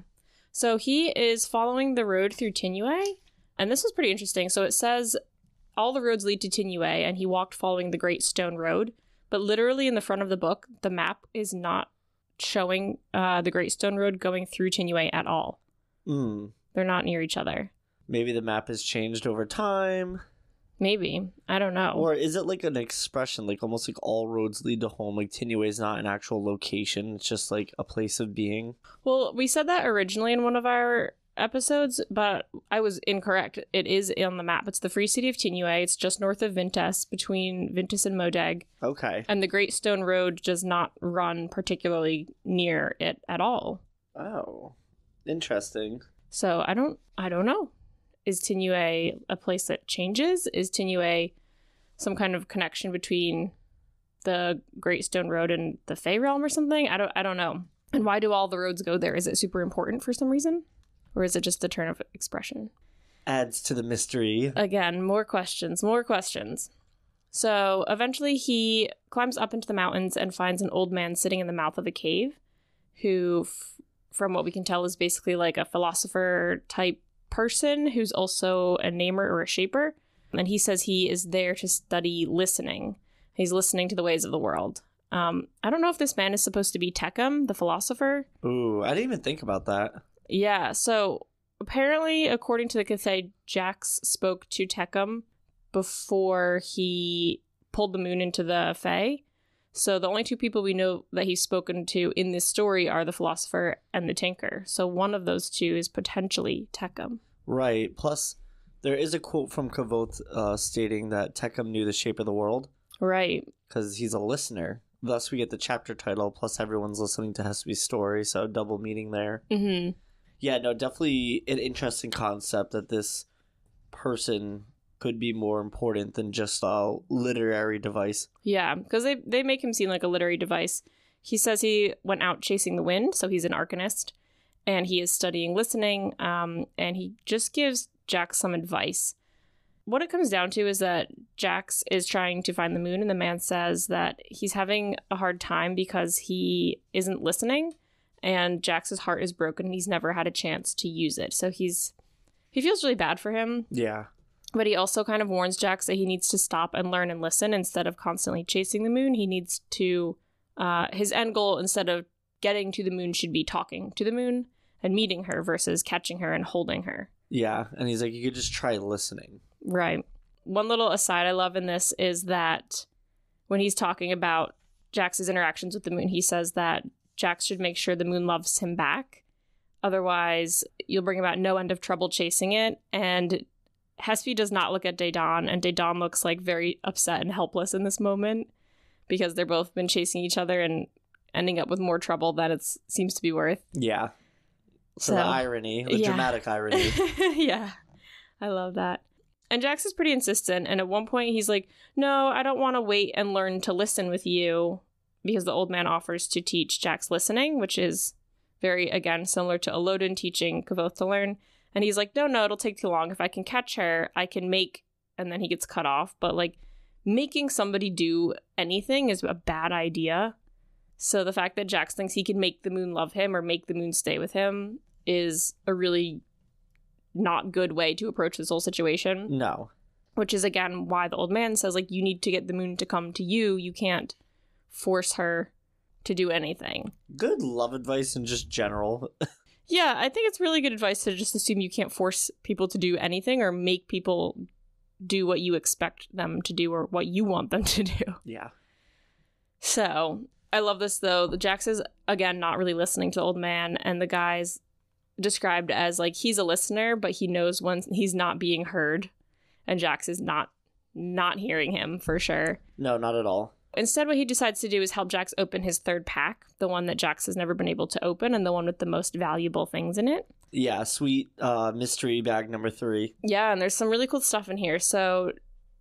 So he is following the road through Tinue, and this was pretty interesting. So it says all the roads lead to Tinue, and he walked following the Great Stone Road, but literally in the front of the book, the map is not showing uh, the Great Stone Road going through Tinue at all. Mm. They're not near each other. Maybe the map has changed over time. Maybe. I don't know. Or is it like an expression, like almost like all roads lead to home, like Tinue is not an actual location, it's just like a place of being? Well, we said that originally in one of our episodes, but I was incorrect. It is on the map. It's the free city of Tinue. It's just north of Vintas, between Vintas and Modeg. Okay. And the Great Stone Road does not run particularly near it at all. Oh, interesting. So I don't, I don't know. Is Tinue a place that changes? Is Tinue some kind of connection between the Great Stone Road and the Fey Realm or something? I don't, I don't know. And why do all the roads go there? Is it super important for some reason? Or is it just a turn of expression? Adds to the mystery. Again, more questions, more questions. So eventually he climbs up into the mountains and finds an old man sitting in the mouth of a cave who, f- from what we can tell, is basically like a philosopher type person who's also a namer or a shaper, and he says he is there to study listening. He's listening to the ways of the world. um I don't know if this man is supposed to be Teccam the philosopher. Ooh, I didn't even think about that. Yeah, so apparently according to the Kvothe, Jax spoke to Teccam before he pulled the moon into the Fey. So the only two people we know that he's spoken to in this story are the philosopher and the tinker. So one of those two is potentially Teccam. Right. Plus, there is a quote from Kvothe uh, stating that Teccam knew the shape of the world. Right. Because he's a listener. Thus, we get the chapter title. Plus, everyone's listening to Hespi's story. So double meaning there. Mm-hmm. Yeah, no, definitely an interesting concept that this person could be more important than just a literary device. Yeah, because they, they make him seem like a literary device. He says he went out chasing the wind, so he's an arcanist, and he is studying listening, um, and he just gives Jax some advice. What it comes down to is that Jax is trying to find the moon, and the man says that he's having a hard time because he isn't listening, and Jax's heart is broken, and he's never had a chance to use it. So he's he feels really bad for him. Yeah. But he also kind of warns Jax that he needs to stop and learn and listen instead of constantly chasing the moon. He needs to, uh, his end goal instead of getting to the moon should be talking to the moon and meeting her versus catching her and holding her. Yeah. And he's like, you could just try listening. Right. One little aside I love in this is that when he's talking about Jax's interactions with the moon, he says that Jax should make sure the moon loves him back. Otherwise, you'll bring about no end of trouble chasing it. And Hespi does not look at Dedan, and Dedan looks like very upset and helpless in this moment because they're both been chasing each other and ending up with more trouble than it seems to be worth. Yeah. So, so the irony, the yeah. dramatic irony. Yeah. I love that. And Jax is pretty insistent. And at one point he's like, no, I don't want to wait and learn to listen with you, because the old man offers to teach Jax listening, which is very, again, similar to Elodin teaching Kvothe to learn. And he's like, no, no, it'll take too long. If I can catch her, I can make, and then he gets cut off. But like making somebody do anything is a bad idea. So the fact that Jax thinks he can make the moon love him or make the moon stay with him is a really not good way to approach this whole situation. No. Which is, again, why the old man says, like, you need to get the moon to come to you. You can't force her to do anything. Good love advice in just general. Yeah, I think it's really good advice to just assume you can't force people to do anything or make people do what you expect them to do or what you want them to do. Yeah. So I love this, though. The Jax is, again, not really listening to the old man, and the guy's described as, like, he's a listener, but he knows when he's not being heard, and Jax is not not hearing him, for sure. No, not at all. Instead, what he decides to do is help Jax open his third pack, the one that Jax has never been able to open, and the one with the most valuable things in it. Yeah, sweet uh, mystery bag number three. Yeah, and there's some really cool stuff in here. So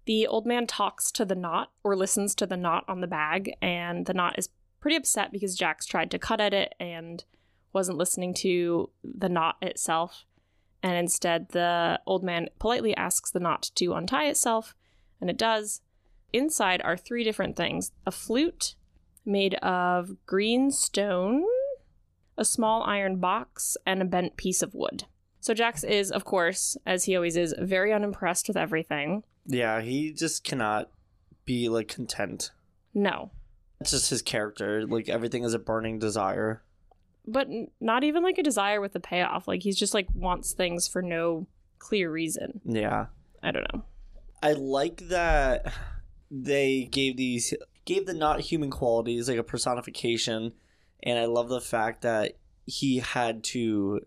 the old man talks to the knot, or listens to the knot on the bag, and the knot is pretty upset because Jax tried to cut at it and wasn't listening to the knot itself. And instead, the old man politely asks the knot to untie itself, and it does. Inside are three different things. A flute made of green stone, a small iron box, and a bent piece of wood. So Jax is, of course, as he always is, very unimpressed with everything. Yeah, he just cannot be, like, content. No. That's just his character. Like, everything is a burning desire. But not even, like, a desire with a payoff. Like, he's just, like, wants things for no clear reason. Yeah. I don't know. I like that they gave these gave the not human qualities like a personification, and I love the fact that he had to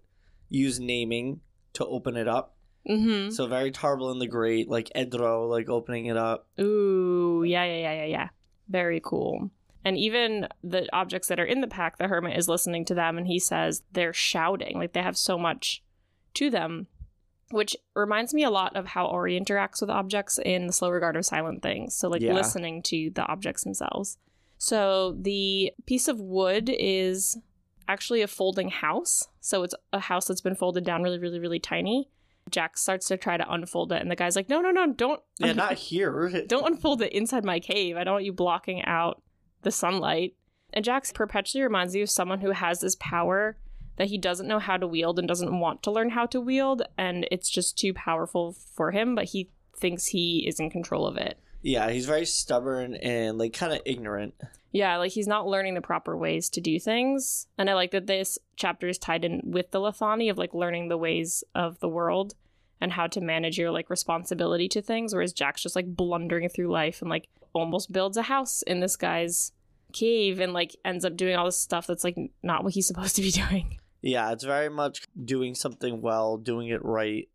use naming to open it up. Mm-hmm. So very Taborlin the Great, like Edro, like opening it up. Ooh, yeah, yeah, yeah, yeah, yeah. Very cool. And even the objects that are in the pack, the hermit is listening to them, and he says they're shouting, like they have so much to them. Which reminds me a lot of how Ori interacts with objects in The Slow Regard of Silent Things. So, like, yeah. Listening to the objects themselves. So, the piece of wood is actually a folding house. So, it's a house that's been folded down really, really, really tiny. Jack starts to try to unfold it. And the guy's like, no, no, no, don't. Yeah, un- not here. Don't unfold it inside my cave. I don't want you blocking out the sunlight. And Jack perpetually reminds you of someone who has this power that he doesn't know how to wield and doesn't want to learn how to wield, and it's just too powerful for him, but he thinks he is in control of it. Yeah, he's very stubborn and, like, kind of ignorant. Yeah, like, he's not learning the proper ways to do things, and I like that this chapter is tied in with the Lethani of, like, learning the ways of the world and how to manage your, like, responsibility to things, whereas Jack's just, like, blundering through life and, like, almost builds a house in this guy's cave and, like, ends up doing all this stuff that's, like, not what he's supposed to be doing. Yeah, it's very much doing something well, doing it right.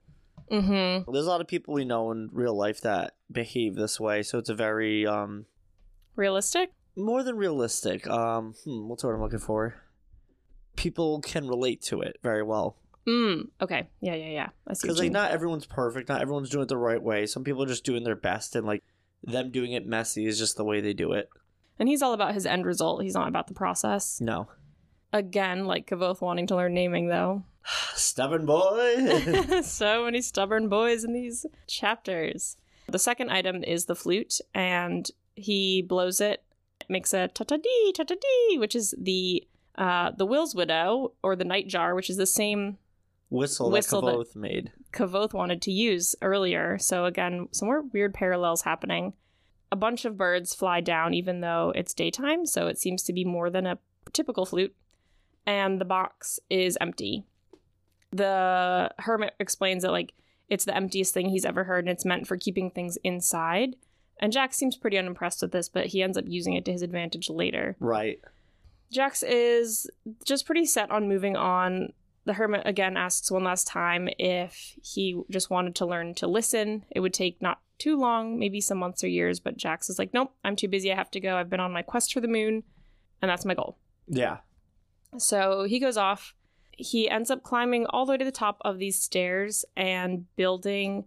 Mm-hmm. There's a lot of people we know in real life that behave this way, so it's a very... um, realistic? More than realistic. Um, hmm, what's the word I'm looking for? People can relate to it very well. Mm, okay. Yeah, yeah, yeah. I see. Because, like, not everyone's perfect. Not everyone's doing it the right way. Some people are just doing their best, and, like, them doing it messy is just the way they do it. And he's all about his end result. He's not about the process. No. Again, like Kvothe wanting to learn naming, though. Stubborn boy! So many stubborn boys in these chapters. The second item is the flute, and he blows it, makes a ta-ta-dee, ta-ta-dee, which is the uh, the Will's Widow, or the Night Jar, which is the same whistle, whistle that Kvothe made. Kvothe wanted to use earlier, so again, some more weird parallels happening. A bunch of birds fly down, even though it's daytime, so it seems to be more than a typical flute. And the box is empty. The hermit explains that, like, it's the emptiest thing he's ever heard, and it's meant for keeping things inside. And Jax seems pretty unimpressed with this, but he ends up using it to his advantage later. Right. Jax is just pretty set on moving on. The hermit, again, asks one last time if he just wanted to learn to listen. It would take not too long, maybe some months or years, but Jax is like, nope, I'm too busy. I have to go. I've been on my quest for the moon, and that's my goal. Yeah. So he goes off. He ends up climbing all the way to the top of these stairs and building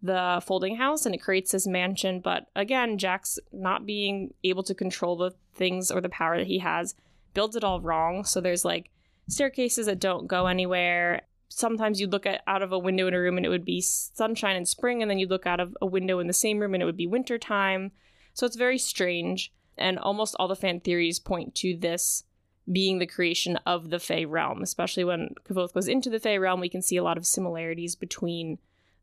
the folding house, and it creates this mansion. But again, Jax, not being able to control the things or the power that he has, builds it all wrong. So there's, like, staircases that don't go anywhere. Sometimes you'd look at, out of a window in a room and it would be sunshine and spring, and then you'd look out of a window in the same room and it would be wintertime. So it's very strange, and almost all the fan theories point to this being the creation of the Fey realm, especially when Kvothe goes into the Fey realm. We can see a lot of similarities between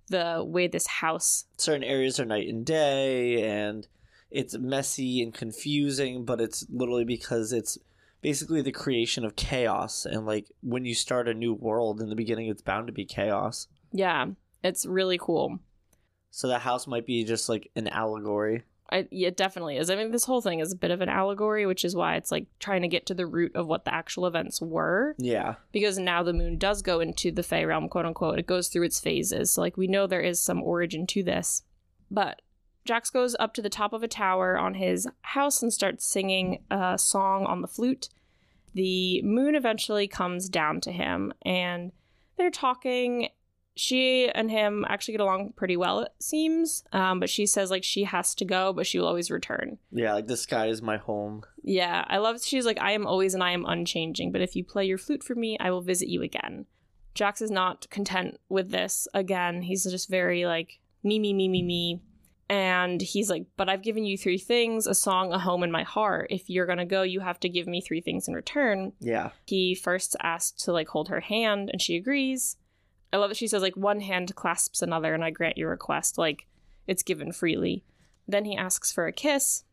the way this house... Certain areas are night and day, and it's messy and confusing, but it's literally because it's basically the creation of chaos, and, like, when you start a new world, in the beginning it's bound to be chaos. Yeah, it's really cool. So the house might be just, like, an allegory. I, it definitely is. I mean, this whole thing is a bit of an allegory, which is why it's like trying to get to the root of what the actual events were. Yeah. Because now the moon does go into the Fey realm, quote unquote. It goes through its phases. So, like, we know there is some origin to this. But Jax goes up to the top of a tower on his house and starts singing a song on the flute. The moon eventually comes down to him and they're talking. She and him actually get along pretty well, it seems. Um, but she says, like, she has to go, but she will always return. Yeah, like, the sky is my home. Yeah, I love, she's like, I am always and I am unchanging, but if you play your flute for me, I will visit you again. Jax is not content with this again. He's just very, like, me, me, me, me, me. And he's like, but I've given you three things, a song, a home, and my heart. If you're going to go, you have to give me three things in return. Yeah. He first asks to, like, hold her hand, and she agrees. I love that she says, like, one hand clasps another, and I grant your request. Like, it's given freely. Then he asks for a kiss,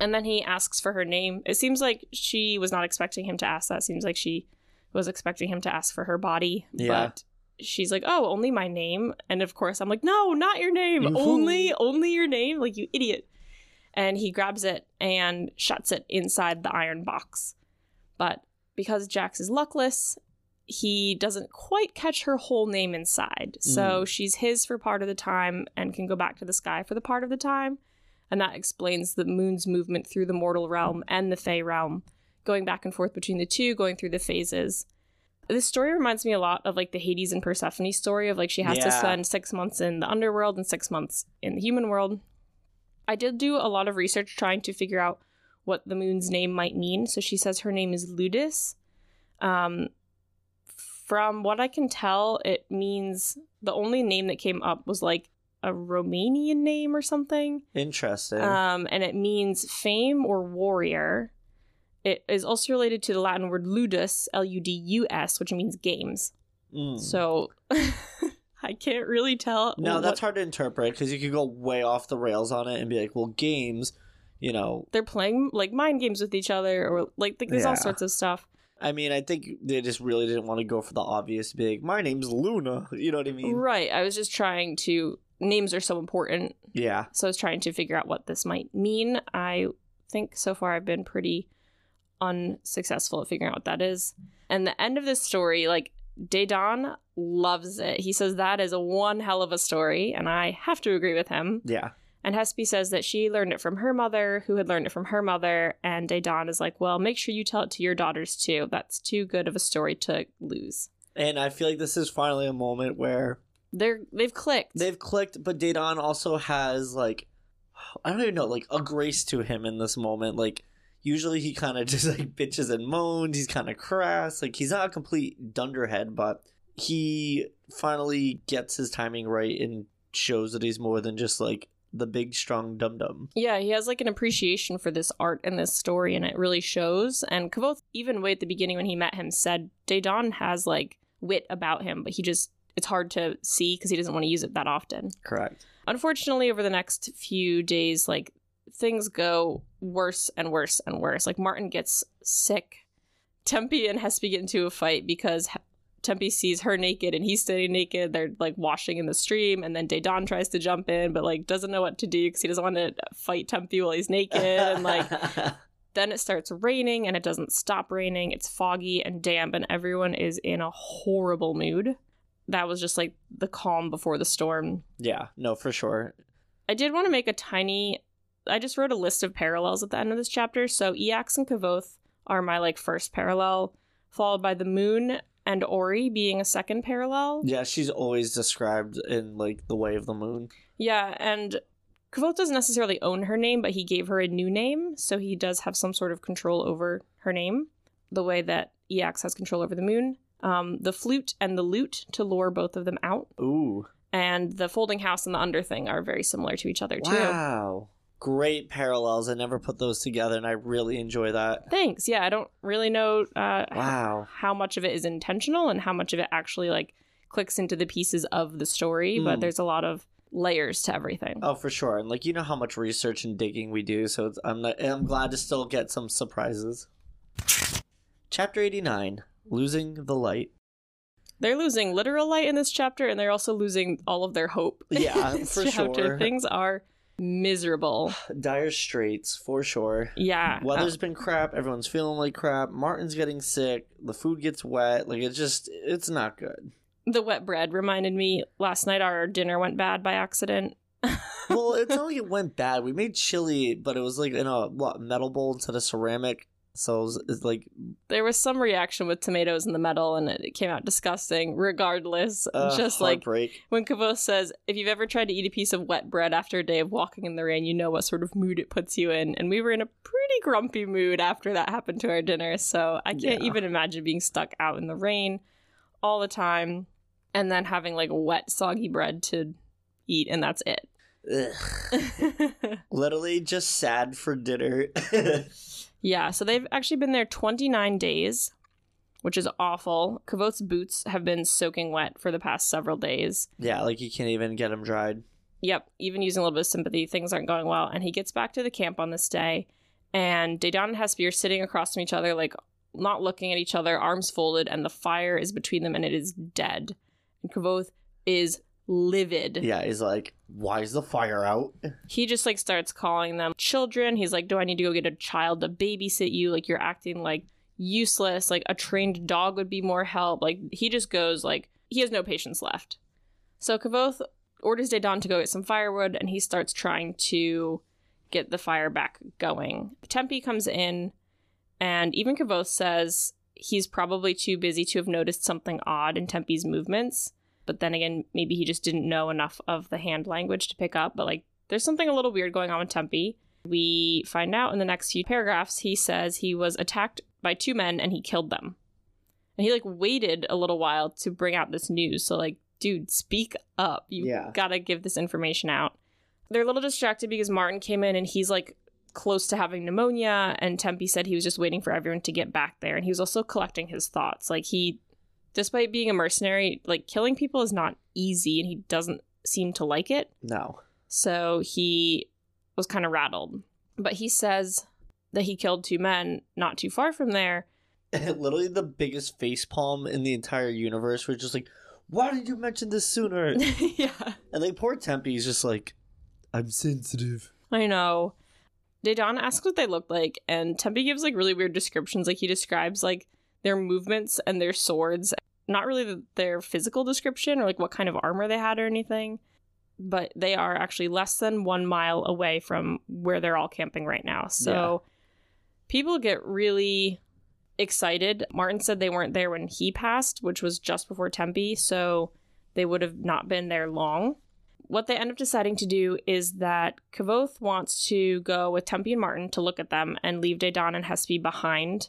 and then he asks for her name. It seems like she was not expecting him to ask that. It seems like she was expecting him to ask for her body. Yeah. But she's like, oh, only my name. And of course I'm like, no, not your name. Mm-hmm. only only your name, like, you idiot. And he grabs it and shuts it inside the iron box. But because Jax is luckless, he doesn't quite catch her whole name inside. So mm. she's his for part of the time and can go back to the sky for the part of the time, and that explains the moon's movement through the mortal realm and the Fey realm, going back and forth between the two, going through the phases. This story reminds me a lot of, like, the Hades and Persephone story of, like, she has yeah. to spend six months in the underworld and six months in the human world. I did do a lot of research trying to figure out what the moon's name might mean. So she says her name is Ludis. Um, from what I can tell, it means the only name that came up was, like, a Romanian name or something. Interesting. Um, and it means fame or warrior. It is also related to the Latin word ludus, L U D U S, which means games. Mm. So I can't really tell. No, what... that's hard to interpret, because you could go way off the rails on it and be like, well, games, you know. They're playing, like, mind games with each other, or, like, like there's yeah. all sorts of stuff. I mean, I think they just really didn't want to go for the obvious big, my name's Luna, you know what I mean? Right. I was just trying to, names are so important. Yeah. So I was trying to figure out what this might mean. I think so far I've been pretty unsuccessful at figuring out what that is. And the end of this story, like, Dedan loves it. He says that is a one hell of a story, and I have to agree with him. Yeah. And Hespi says that she learned it from her mother, who had learned it from her mother, and Dedan is like, well, make sure you tell it to your daughters too. That's too good of a story to lose. And I feel like this is finally a moment where they're they've clicked. They've clicked, but Dedan also has, like, I don't even know, like, a grace to him in this moment. Like, usually he kind of just, like, bitches and moans. He's kind of crass. Like, he's not a complete dunderhead, but he finally gets his timing right and shows that he's more than just, like, the big, strong dum-dum. Yeah, he has, like, an appreciation for this art and this story, and it really shows. And Kvothe, even way at the beginning when he met him, said Dedan has, like, wit about him, but he just, it's hard to see because he doesn't want to use it that often. Correct. Unfortunately, over the next few days, like, things go worse and worse and worse. Like, Martin gets sick. Tempi and Hespi get into a fight because H- Tempi sees her naked and he's standing naked. They're, like, washing in the stream, and then Dedan tries to jump in but, like, doesn't know what to do because he doesn't want to fight Tempi while he's naked. And, like, then it starts raining, and it doesn't stop raining. It's foggy and damp, and everyone is in a horrible mood. That was just, like, the calm before the storm. Yeah, no, for sure. I did want to make a tiny... I just wrote a list of parallels at the end of this chapter. So Eax and Kvothe are my, like, first parallel, followed by the moon and Ori being a second parallel. Yeah, she's always described in, like, the way of the moon. Yeah, and Kvothe doesn't necessarily own her name, but he gave her a new name, so he does have some sort of control over her name, the way that Eax has control over the moon. Um, the flute and the lute to lure both of them out. Ooh. And the folding house and the under thing are very similar to each other, wow. too. Wow. Great parallels. I never put those together, and I really enjoy that. Thanks. Yeah, I don't really know uh, wow. how much of it is intentional and how much of it actually, like, clicks into the pieces of the story, mm. but there's a lot of layers to everything. Oh, for sure. And, like, you know how much research and digging we do, so it's, I'm, not, I'm glad to still get some surprises. Chapter eighty-nine, Losing the Light. They're losing literal light in this chapter, and they're also losing all of their hope. Yeah, for sure. Things are miserable. Dire straits, for sure. Yeah. Weather's um, been crap. Everyone's feeling like crap. Martin's getting sick. The food gets wet. Like, it's just, it's not good. The wet bread reminded me, last night our dinner went bad by accident. Well, it's not like it went bad. We made chili, but it was like in a what, metal bowl instead of ceramic. So it was, it's like there was some reaction with tomatoes in the metal, and it came out disgusting. Regardless, uh, just like when Kvothe says, "If you've ever tried to eat a piece of wet bread after a day of walking in the rain, you know what sort of mood it puts you in." And we were in a pretty grumpy mood after that happened to our dinner. So I can't yeah. even imagine being stuck out in the rain all the time, and then having like wet, soggy bread to eat, and that's it. Ugh. Literally just sad for dinner. Yeah, so they've actually been there twenty-nine days, which is awful. Kavote's boots have been soaking wet for the past several days. Yeah, like you can't even get them dried. Yep, even using a little bit of sympathy, things aren't going well. And he gets back to the camp on this day, and Dedan and Hespi are sitting across from each other, like not looking at each other, arms folded, and the fire is between them, and it is dead. And Kvothe is livid. Yeah, he's like, why is the fire out? He just like starts calling them children. He's like, do I need to go get a child to babysit you? Like, you're acting like useless. Like, a trained dog would be more help. Like, he just goes like, he has no patience left. So Kvothe orders Dedan to go get some firewood, and he starts trying to get the fire back going. Tempi comes in, and even Kvothe says he's probably too busy to have noticed something odd in Tempi's movements. But then again, maybe he just didn't know enough of the hand language to pick up. But like, there's something a little weird going on with Tempi. We find out in the next few paragraphs, he says he was attacked by two men and he killed them. And he like waited a little while to bring out this news. So like, dude, speak up. You yeah. gotta give this information out. They're a little distracted because Martin came in and he's like close to having pneumonia. And Tempi said he was just waiting for everyone to get back there. And he was also collecting his thoughts. Like he... Despite being a mercenary, like, killing people is not easy, and he doesn't seem to like it. No. So he was kind of rattled. But he says that he killed two men not too far from there. Literally the biggest facepalm in the entire universe. We're just like, why did you mention this sooner? Yeah. And like, poor Tempi's just like, I'm sensitive. I know. Dedan asks what they look like, and Tempi gives, like, really weird descriptions. Like, he describes, like, their movements and their swords, not really the, their physical description or like what kind of armor they had or anything, but they are actually less than one mile away from where they're all camping right now. So yeah. People get really excited. Martin said they weren't there when he passed, which was just before Tempi, so they would have not been there long. What they end up deciding to do is that Kvothe wants to go with Tempi and Martin to look at them and leave Dedan and Hespi behind,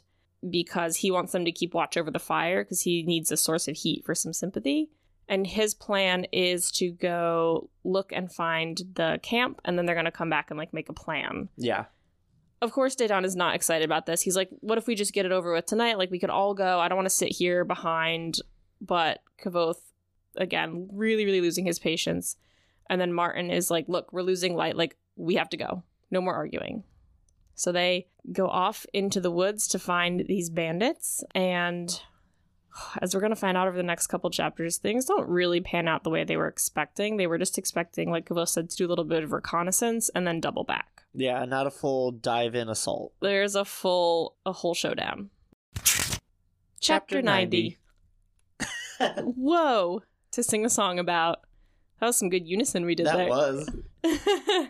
because he wants them to keep watch over the fire because he needs a source of heat for some sympathy. And his plan is to go look and find the camp, and then they're going to come back and, like, make a plan. Yeah. Of course, Dedan is not excited about this. He's like, what if we just get it over with tonight? Like, we could all go. I don't want to sit here behind. But Kvothe, again, really, really losing his patience. And then Martin is like, look, we're losing light. Like, we have to go. No more arguing. So they go off into the woods to find these bandits, and as we're going to find out over the next couple chapters, things don't really pan out the way they were expecting. They were just expecting, like Kvothe said, to do a little bit of reconnaissance and then double back. Yeah, not a full dive-in assault. There's a full, a whole showdown. Chapter ninety. Whoa! To sing a song about. That was some good unison we did that there. That was.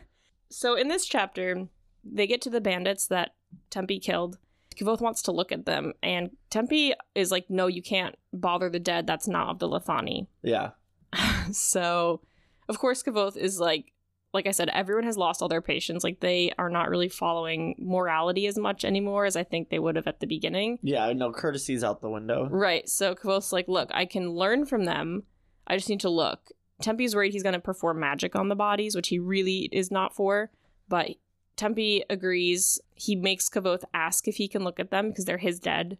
So in this chapter... They get to the bandits that Tempi killed. Kvothe wants to look at them, and Tempi is like, no, you can't bother the dead. That's not of the Lethani. Yeah. So, of course, Kvothe is like, like I said, everyone has lost all their patience. Like, they are not really following morality as much anymore as I think they would have at the beginning. Yeah, no, courtesy's out the window. Right. So Kvothe's like, look, I can learn from them. I just need to look. Tempi's worried he's going to perform magic on the bodies, which he really is not for, but... Tempi agrees. He makes Kvothe ask if he can look at them because they're his dead.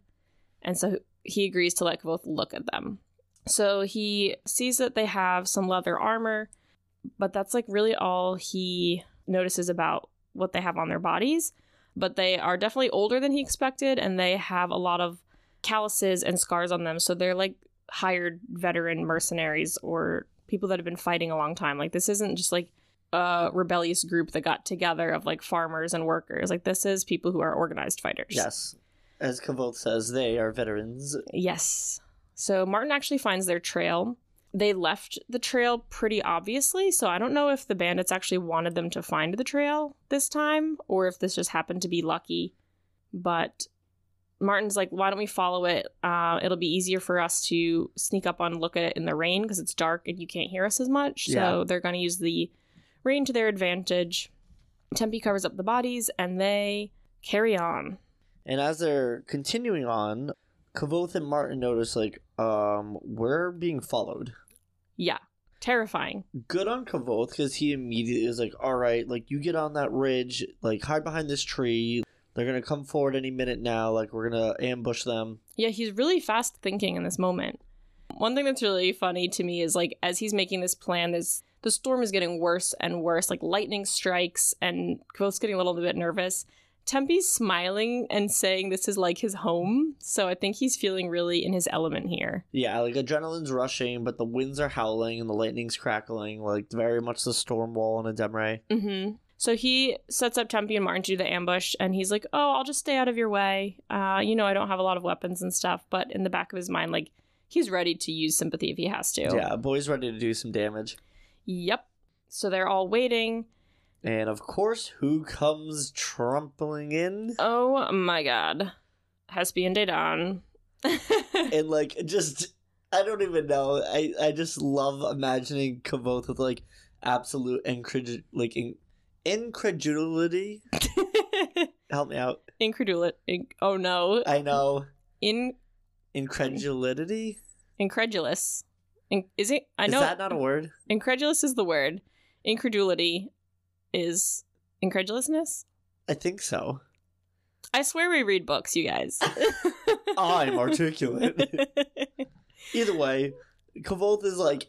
And so he agrees to let Kvothe look at them. So he sees that they have some leather armor, but that's like really all he notices about what they have on their bodies. But they are definitely older than he expected, and they have a lot of calluses and scars on them. So they're like hired veteran mercenaries or people that have been fighting a long time. Like, this isn't just like uh, rebellious group that got together of like farmers and workers. Like this is people who are organized fighters. Yes. As Kvothe says, they are veterans. Yes. So Martin actually finds their trail. They left the trail pretty obviously, so I don't know if the bandits actually wanted them to find the trail this time or if this just happened to be lucky. But Martin's like, why don't we follow it? Uh, it'll be easier for us to sneak up on, look at it in the rain because it's dark and you can't hear us as much. Yeah. So they're going to use the rain to their advantage. Tempi covers up the bodies and they carry on. And as they're continuing on, Kvothe and Martin notice, like, um, we're being followed. Yeah. Terrifying. Good on Kvothe, because he immediately is like, all right, like, you get on that ridge, like, hide behind this tree. They're going to come forward any minute now. Like, we're going to ambush them. Yeah, he's really fast thinking in this moment. One thing that's really funny to me is, like, as he's making this plan, there's, the storm is getting worse and worse. Like, lightning strikes, and Kvothe's getting a little bit nervous. Tempe's smiling and saying this is like his home, so I think he's feeling really in his element here. Yeah, like adrenaline's rushing, but the winds are howling and the lightning's crackling, like very much the storm wall in a Demre. Mm-hmm. So he sets up Tempi and Martin to do the ambush, and he's like, oh, I'll just stay out of your way. Uh, you know, I don't have a lot of weapons and stuff, but in the back of his mind, like, he's ready to use sympathy if he has to. Yeah, boy's ready to do some damage. Yep. So they're all waiting. And, of course, who comes trampling in? Oh, my God. Hespi and Dedan. And, like, just, I don't even know. I, I just love imagining Kvothe with, like, absolute incredul- like, in- incredulity. Help me out. Incredulity. In- oh, no. I know. In Incredulity? Incredulous. In- is it? I know. Is that not a word? Incredulous is the word. Incredulity is incredulousness? I think so. I swear we read books, you guys. I'm articulate. Either way, Kvothe is like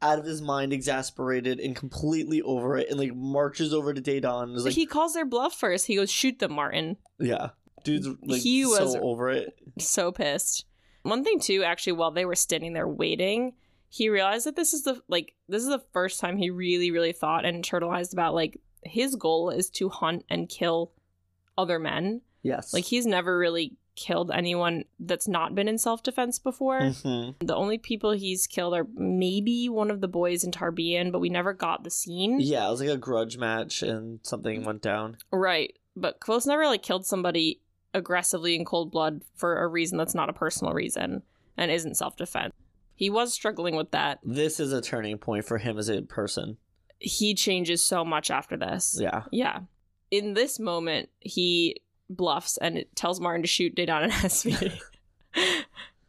out of his mind, exasperated, and completely over it, and like marches over to Dedan and is like, he calls their bluff first. He goes, shoot them, Martin. Yeah. Dude's like he was so over it. So pissed. One thing too, actually, while they were standing there waiting, he realized that this is the like this is the first time he really, really thought and internalized about like his goal is to hunt and kill other men. Yes. Like he's never really killed anyone that's not been in self-defense before. Mm-hmm. The only people he's killed are maybe one of the boys in Tarbian, but we never got the scene. Yeah, it was like a grudge match and something went down. Right. But Kvothe never like killed somebody aggressively in cold blood for a reason that's not a personal reason and isn't self-defense. He was struggling with that. This is a turning point for him as a person. He changes so much after this. Yeah. Yeah. In this moment, he bluffs and it tells Martin to shoot Dedan and Hespi.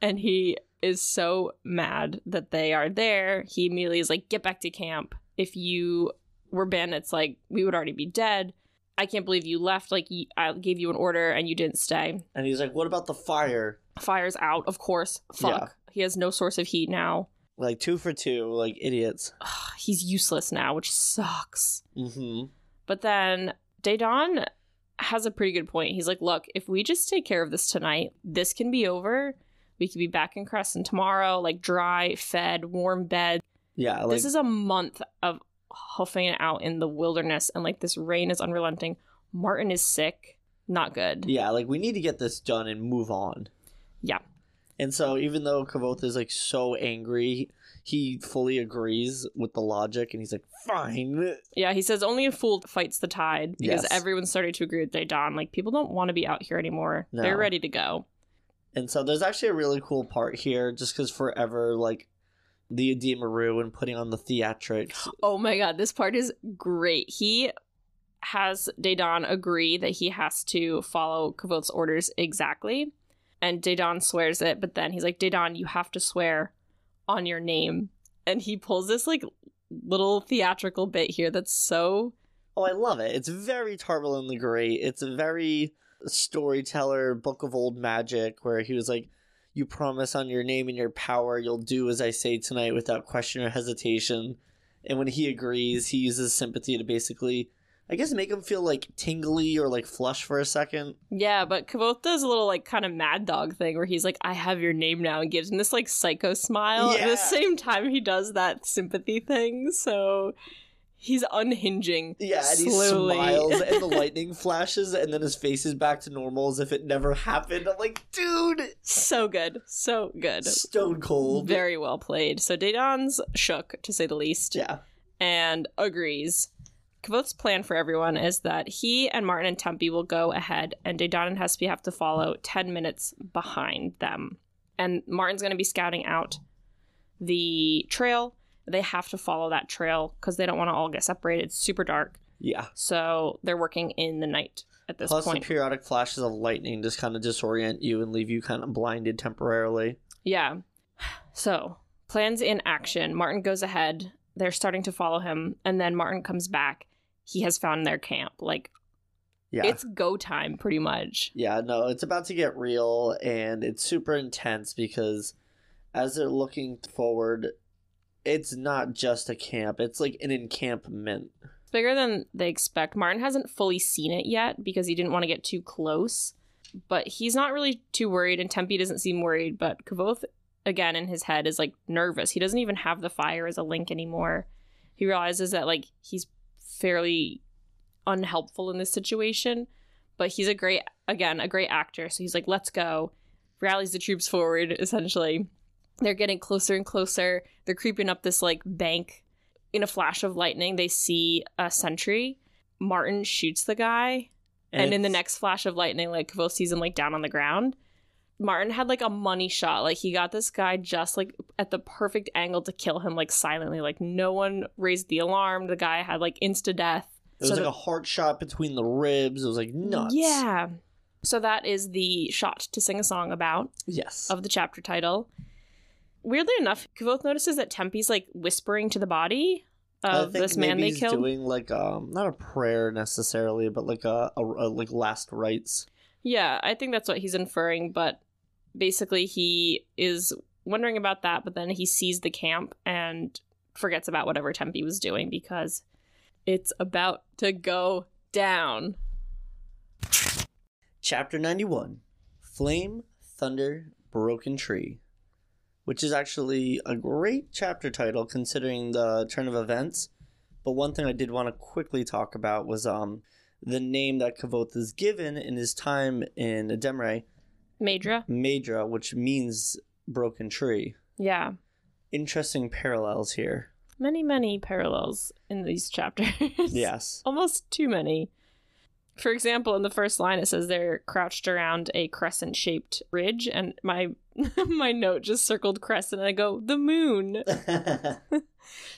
And he is so mad that they are there. He immediately is like, get back to camp. If you were bandits, like, we would already be dead. I can't believe you left. Like, I gave you an order and you didn't stay. And he's like, what about the fire? Fire's out, of course. Fuck. Yeah. He has no source of heat now. Like, two for two, like, idiots. Ugh, he's useless now, which sucks. Mm-hmm. But then Dedan has a pretty good point. He's like, look, if we just take care of this tonight, this can be over. We could be back in Crescent tomorrow, like, dry, fed, warm bed. Yeah. Like, this is a month of huffing it out in the wilderness, and, like, this rain is unrelenting. Martin is sick. Not good. Yeah, like, we need to get this done and move on. Yeah. And so even though Kvothe is, like, so angry, he fully agrees with the logic, and he's like, fine. Yeah, he says only a fool fights the tide, because yes, everyone's starting to agree with Dedan. Like, people don't want to be out here anymore. No. They're ready to go. And so there's actually a really cool part here, just because forever, like, the Adimaru and putting on the theatrics. Oh, my God. This part is great. He has Dedan agree that he has to follow Kvothe's orders exactly. And Dedan swears it, but then he's like, Dedan, you have to swear on your name. And he pulls this, like, little theatrical bit here that's so... Oh, I love it. It's very Taborlin the Great. It's a very storyteller, book of old magic, where he was like, you promise on your name and your power, you'll do as I say tonight without question or hesitation. And when he agrees, he uses sympathy to basically... I guess make him feel, like, tingly or, like, flush for a second. Yeah, but Kvothe does a little, like, kind of mad dog thing where he's like, I have your name now, and gives him this, like, psycho smile. Yeah. At the same time, he does that sympathy thing, so he's unhinging. Yeah, and slowly. He smiles, and the lightning flashes, and then his face is back to normal as if it never happened. I'm like, dude! So good. So good. Stone cold. Very well played. So Dedan's shook, to say the least. Yeah. And agrees. Kvothe's plan for everyone is that he and Martin and Tempi will go ahead, and Dedan and Hespi have to follow ten minutes behind them. And Martin's going to be scouting out the trail. They have to follow that trail because they don't want to all get separated. It's super dark. Yeah. So they're working in the night at this Plus point. Plus the periodic flashes of lightning just kind of disorient you and leave you kind of blinded temporarily. Yeah. So plans in action. Martin goes ahead. They're starting to follow him. And then Martin comes back. He has found their camp. Like, yeah. It's go time pretty much. Yeah, no, it's about to get real. And it's super intense because as they're looking forward, it's not just a camp. It's like an encampment. It's bigger than they expect. Martin hasn't fully seen it yet because he didn't want to get too close. But he's not really too worried, and Tempi doesn't seem worried. But Kvothe, again, in his head, is, like, nervous. He doesn't even have the fire as a link anymore. He realizes that, like, he's fairly unhelpful in this situation. But he's a great, again, a great actor. So he's like, let's go. Rallies the troops forward, essentially. They're getting closer and closer. They're creeping up this, like, bank. In a flash of lightning, they see a sentry. Martin shoots the guy. And, and in the next flash of lightning, like, Kvothe sees him, like, down on the ground. Martin had, like, a money shot. Like, he got this guy just, like, at the perfect angle to kill him, like, silently. Like, no one raised the alarm. The guy had, like, insta-death. It was, so like, the- a heart shot between the ribs. It was, like, nuts. Yeah. So that is the shot to sing a song about. Yes. Of the chapter title. Weirdly enough, Kvothe notices that Tempi's, like, whispering to the body of this man they killed. I think maybe he's doing, like, um, not a prayer necessarily, but, like, a, a, a like last rites. Yeah, I think that's what he's inferring, but basically he is wondering about that, but then he sees the camp and forgets about whatever Tempi was doing because it's about to go down. Chapter ninety-one, Flame, Thunder, Broken Tree. Which is actually a great chapter title considering the turn of events. But one thing I did want to quickly talk about was um the name that Kvothe is given in his time in Edemre. Maedra. Maedra, which means broken tree. Yeah. Interesting parallels here. Many, many parallels in these chapters. Yes. Almost too many. For example, in the first line, it says they're crouched around a crescent-shaped ridge, and my my note just circled crescent, and I go, the moon.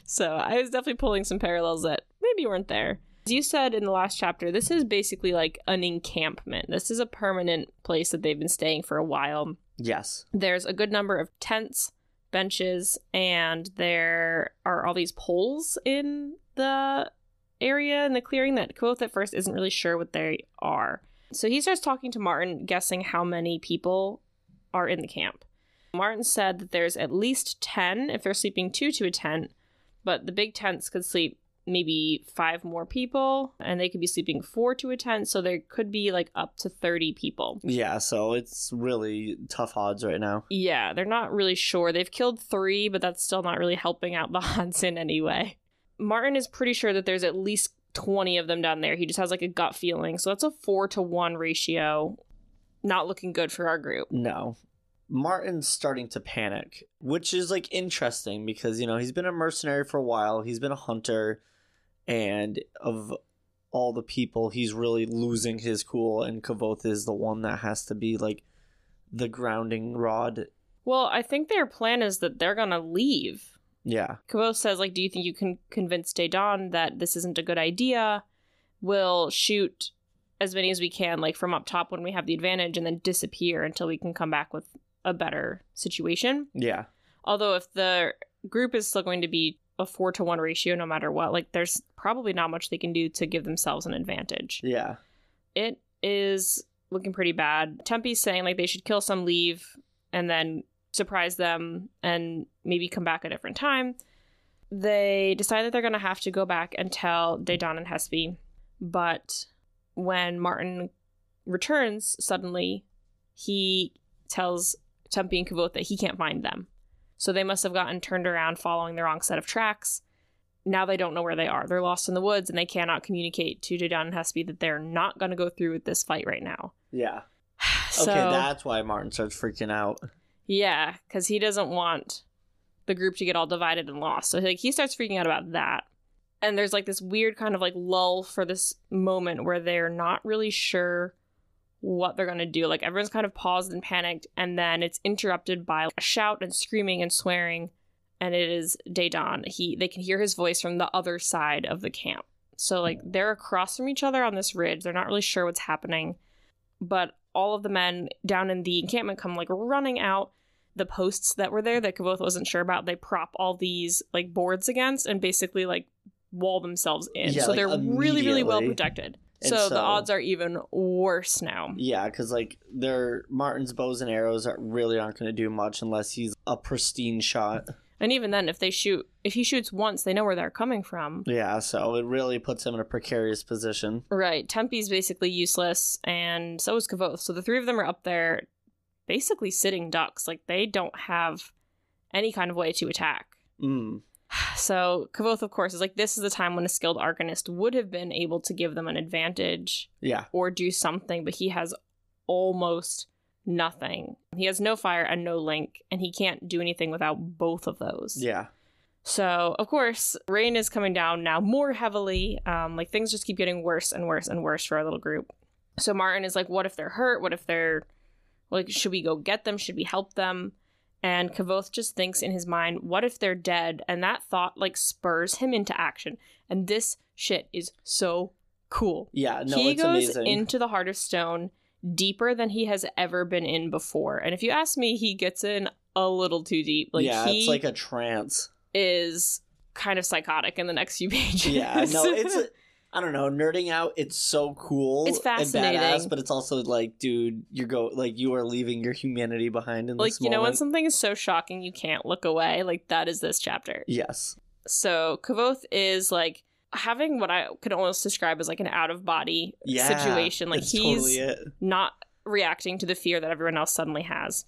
So I was definitely pulling some parallels that maybe weren't there. As you said in the last chapter, this is basically like an encampment. This is a permanent place that they've been staying for a while. Yes. There's a good number of tents, benches, and there are all these poles in the area in the clearing that Kvothe at first isn't really sure what they are. So he starts talking to Martin, guessing how many people are in the camp. Martin said that there's at least ten if they're sleeping two to a tent, but the big tents could sleep maybe five more people, and they could be sleeping four to a tent, so there could be like up to thirty people. Yeah, so it's really tough odds right now. Yeah, they're not really sure. They've killed three, but that's still not really helping out the odds in any way. Martin is pretty sure that there's at least twenty of them down there. He just has, like, a gut feeling. So that's a four to one ratio. Not looking good for our group. No. Martin's starting to panic, which is, like, interesting because, you know, he's been a mercenary for a while. He's been a hunter. And of all the people, he's really losing his cool. And Kvothe is the one that has to be, like, the grounding rod. Well, I think their plan is that they're going to leave. Yeah. Kvothe says, like, do you think you can convince Dedan that this isn't a good idea? We'll shoot as many as we can, like, from up top when we have the advantage and then disappear until we can come back with a better situation. Yeah. Although if the group is still going to be a four to one ratio no matter what, like, there's probably not much they can do to give themselves an advantage. Yeah. It is looking pretty bad. Tempi's saying, like, they should kill some, leave, and then surprise them and maybe come back a different time. They decide that they're going to have to go back and tell Dedan and Hespi. But when Martin returns, suddenly he tells Tempi and Kvothe that he can't find them. So they must have gotten turned around following the wrong set of tracks. now they don't know where they are. They're lost in the woods, and they cannot communicate to Dedan and Hespi that they're not going to go through with this fight right now. Yeah. So, okay, that's why Martin starts freaking out. Yeah, because he doesn't want the group to get all divided and lost. So like, he starts freaking out about that. And there's like this weird kind of like lull for this moment where they're not really sure what they're going to do. Like everyone's kind of paused and panicked, and then it's interrupted by a shout and screaming and swearing. And it is Dedan. He they can hear his voice from the other side of the camp. So like they're across from each other on this ridge. They're not really sure what's happening. But all of the men down in the encampment come like running out. The posts that were there that Kvothe wasn't sure about, they prop all these like boards against and basically like wall themselves in. Yeah, so like, they're really, really well protected. So, so the odds are even worse now. Yeah, because like their Martin's bows and arrows are, really aren't going to do much unless he's a pristine shot. And even then, if they shoot, if he shoots once, they know where they're coming from. Yeah, so it really puts him in a precarious position. Right. Tempi's basically useless, and so is Kvothe. So the three of them are up there, basically sitting ducks. Like they don't have any kind of way to attack. Mm. So Kvothe, of course, is like, this is the time when a skilled arcanist would have been able to give them an advantage. Yeah. Or do something, but he has almost nothing. He has no fire and no link, and he can't do anything without both of those. Yeah. So, of course, rain is coming down now more heavily. Um, like, things just keep getting worse and worse and worse for our little group. So Martin is like, what if they're hurt? What if they're, like, should we go get them? Should we help them? And Kvothe just thinks in his mind, what if they're dead? And that thought, like, spurs him into action. And this shit is so cool. Yeah, no, he it's amazing. He goes into the Heart of Stone deeper than he has ever been in before, and if you ask me, he gets in a little too deep. Like, yeah, he it's like a trance is kind of psychotic in the next few pages. Yeah, no, it's a, I don't know, nerding out, it's so cool, it's fascinating and badass, but it's also like, dude, you go like you are leaving your humanity behind in like this you moment. Know when something is so shocking you can't look away, like that is this chapter. Yes. So Kvothe is like having what I could almost describe as like an out-of-body yeah, situation. Like he's totally not reacting to the fear that everyone else suddenly has.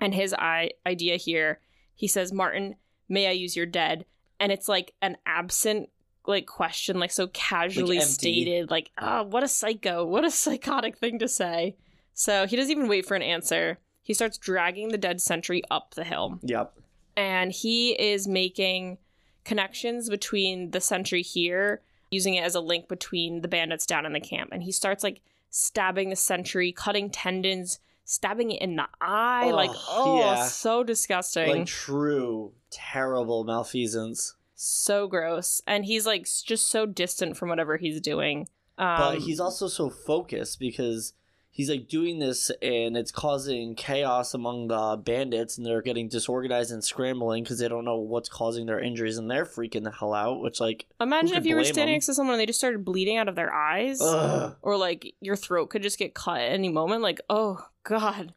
And his I- idea here, he says, Martin, may I use your dead? And it's like an absent like question, like so casually like stated, like, oh, what a psycho, what a psychotic thing to say. So he doesn't even wait for an answer. He starts dragging the dead sentry up the hill. Yep. And he is making connections between the sentry here, using it as a link between the bandits down in the camp. And he starts like stabbing the sentry, cutting tendons, stabbing it in the eye. Oh, like, oh, yeah. So disgusting. Like true, terrible malfeasance. So gross. And he's like just so distant from whatever he's doing. Um, but he's also so focused because he's like doing this and it's causing chaos among the bandits, and they're getting disorganized and scrambling because they don't know what's causing their injuries, and they're freaking the hell out, which like, imagine if you were standing next to someone and they just started bleeding out of their eyes. Ugh. Or like your throat could just get cut at any moment. Like, oh God,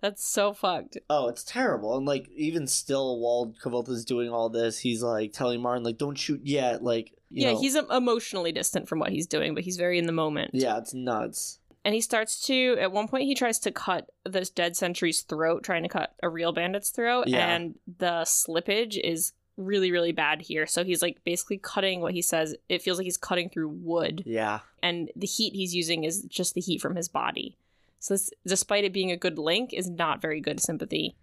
that's so fucked. Oh, it's terrible. And like even still while Kvothe is doing all this, he's like telling Martin like, don't shoot yet. Like, you yeah, know. He's emotionally distant from what he's doing, but he's very in the moment. Yeah, it's nuts. And he starts to, at one point, he tries to cut this dead sentry's throat, trying to cut a real bandit's throat. Yeah. And the slippage is really, really bad here. So he's like basically cutting what he says. It feels like he's cutting through wood. Yeah. And the heat he's using is just the heat from his body. So this, despite it being a good link, is not very good sympathy.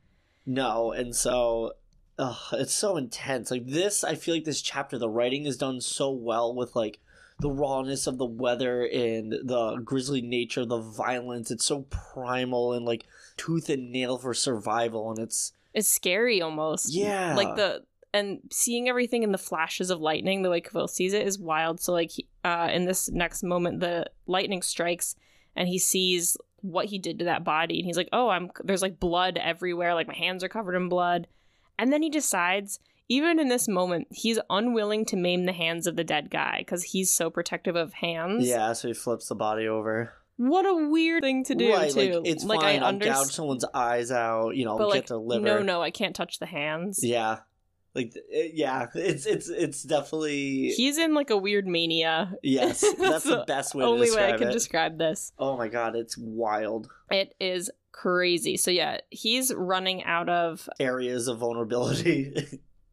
No. And so ugh, it's so intense. Like this, I feel like this chapter, the writing is done so well with like the rawness of the weather and the grisly nature, the violence. It's so primal and like tooth and nail for survival, and it's it's scary almost. Yeah, like the and seeing everything in the flashes of lightning, the way Kvothe sees it is wild. So like uh in this next moment, the lightning strikes and he sees what he did to that body, and he's like, oh, I'm there's like blood everywhere, like my hands are covered in blood. And then he decides, even in this moment, he's unwilling to maim the hands of the dead guy because he's so protective of hands. Yeah, so he flips the body over. What a weird thing to do, right, too. Like, it's like, fine, I I'll under- gouge someone's eyes out, you know, but, get like, their liver. No, no, I can't touch the hands. Yeah. Like, it, yeah, it's it's it's definitely... He's in, like, a weird mania. Yes, that's the best way to describe it. Only way I can it. describe this. Oh, my God, it's wild. It is crazy. So, yeah, he's running out of... areas of vulnerability.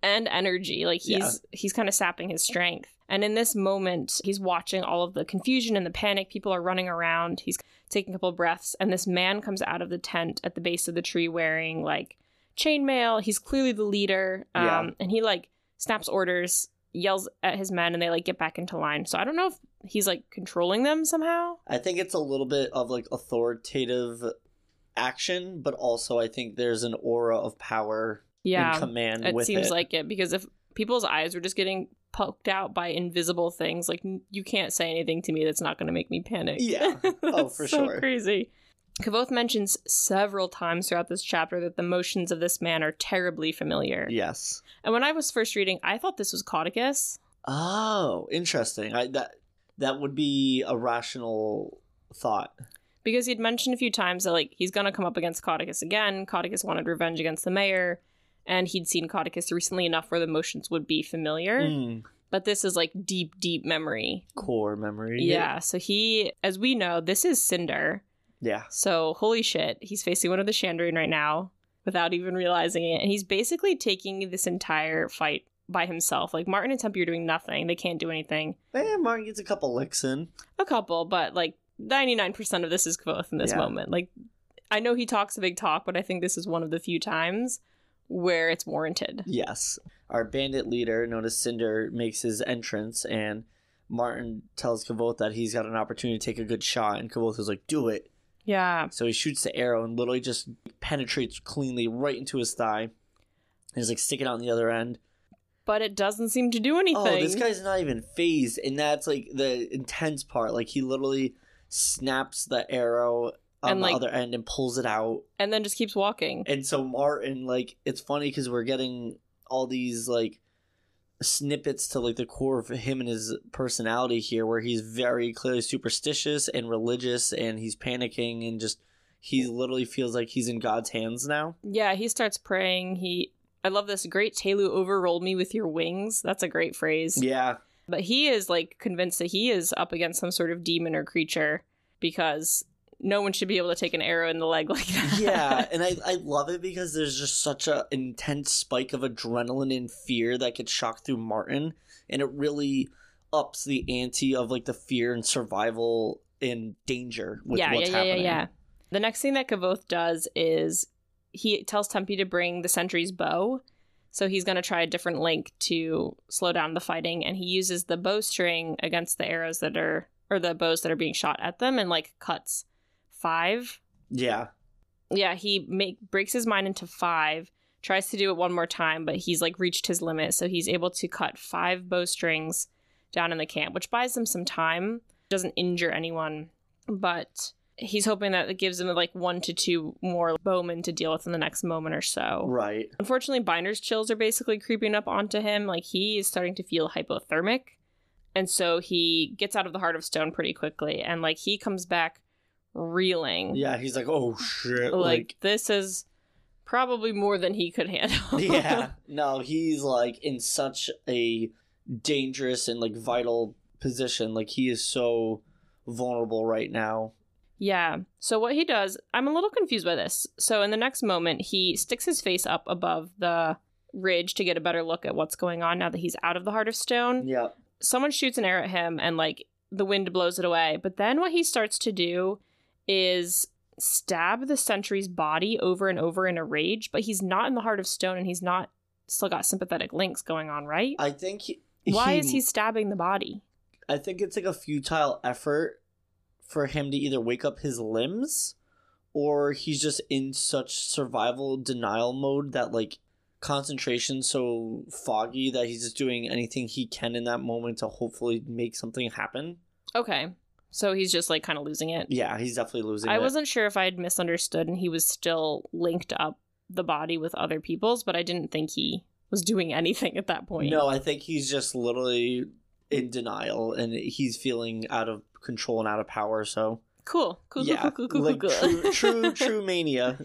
and energy. Like he's yeah. he's kind of sapping his strength. And in this moment, he's watching all of the confusion and the panic. People are running around. He's taking a couple breaths. And this man comes out of the tent at the base of the tree wearing like chainmail. He's clearly the leader. Um, yeah. And he like snaps orders, yells at his men, and they like get back into line. So I don't know if he's like controlling them somehow. I think it's a little bit of like authoritative action, but also I think there's an aura of power yeah, and command with it. It seems like it, because if people's eyes were just getting poked out by invisible things, like you can't say anything to me that's not going to make me panic. Yeah. Oh, for so sure. Crazy. Kvothe mentions several times throughout this chapter that the motions of this man are terribly familiar. Yes. And when I was first reading, I thought this was Cauticus. Oh, interesting. I, that that would be a rational thought. Because he'd mentioned a few times that, like, he's going to come up against Cauticus again. Cauticus wanted revenge against the mayor, and he'd seen Cauticus recently enough where the motions would be familiar. Mm. But this is, like, deep, deep memory. Core memory. Yeah, so he, as we know, this is Cinder. Yeah. So, holy shit, he's facing one of the Chandrian right now without even realizing it. And he's basically taking this entire fight by himself. Like, Martin and Tempi are doing nothing. They can't do anything. Yeah, Martin gets a couple licks in. A couple, but, like, ninety-nine percent of this is Kvothe in this yeah. moment. Like, I know he talks a big talk, but I think this is one of the few times where it's warranted. Yes. Our bandit leader, known as Cinder, makes his entrance, and Martin tells Kvothe that he's got an opportunity to take a good shot, and Kvothe is like, do it. Yeah. So he shoots the arrow and literally just penetrates cleanly right into his thigh. He's like, stick it out on the other end. But it doesn't seem to do anything. Oh, this guy's not even phased, and that's like the intense part. Like, he literally snaps the arrow on and, like, the other end and pulls it out. And then just keeps walking. And so Martin, like, it's funny because we're getting all these, like, snippets to, like, the core of him and his personality here, where he's very clearly superstitious and religious, and he's panicking, and just, he literally feels like he's in God's hands now. Yeah, he starts praying. He, I love this, great Telu overrolled me with your wings. That's a great phrase. Yeah. But he is, like, convinced that he is up against some sort of demon or creature, because no one should be able to take an arrow in the leg like that. Yeah, and I, I love it because there's just such an intense spike of adrenaline and fear that gets shocked through Martin, and it really ups the ante of, like, the fear and survival and danger with yeah, what's yeah, happening. Yeah, yeah, yeah. The next thing that Kvothe does is he tells Tempi to bring the sentry's bow. So he's going to try a different link to slow down the fighting, and he uses the bowstring against the arrows that are, or the bows that are being shot at them, and, like, cuts five. Yeah. Yeah, he make, breaks his mind into five, tries to do it one more time, but he's, like, reached his limit, so he's able to cut five bowstrings down in the camp, which buys them some time, doesn't injure anyone, but he's hoping that it gives him, like, one to two more bowmen to deal with in the next moment or so. Right. Unfortunately, Binder's chills are basically creeping up onto him. Like, he is starting to feel hypothermic. And so he gets out of the Heart of Stone pretty quickly. And, like, he comes back reeling. Yeah, he's like, oh, shit. Like, like this is probably more than he could handle. Yeah. No, he's, like, in such a dangerous and, like, vital position. Like, he is so vulnerable right now. Yeah. So what he does, I'm a little confused by this. So in the next moment, he sticks his face up above the ridge to get a better look at what's going on now that he's out of the Heart of Stone. Yeah. Someone shoots an arrow at him, and, like, the wind blows it away. But then what he starts to do is stab the sentry's body over and over in a rage. But he's not in the Heart of Stone, and he's not still got sympathetic links going on, right? I think he, Why he, is he stabbing the body? I think it's, like, a futile effort for him to either wake up his limbs, or he's just in such survival denial mode that, like, concentration's so foggy that he's just doing anything he can in that moment to hopefully make something happen. Okay. So he's just, like, kind of losing it. Yeah, he's definitely losing I it. I wasn't sure if I had misunderstood and he was still linked up the body with other people's, but I didn't think he was doing anything at that point. No, I think he's just literally in denial, and he's feeling out of control and out of power. So cool, cool, yeah, cool, cool, cool, like cool, cool. true, true, true mania.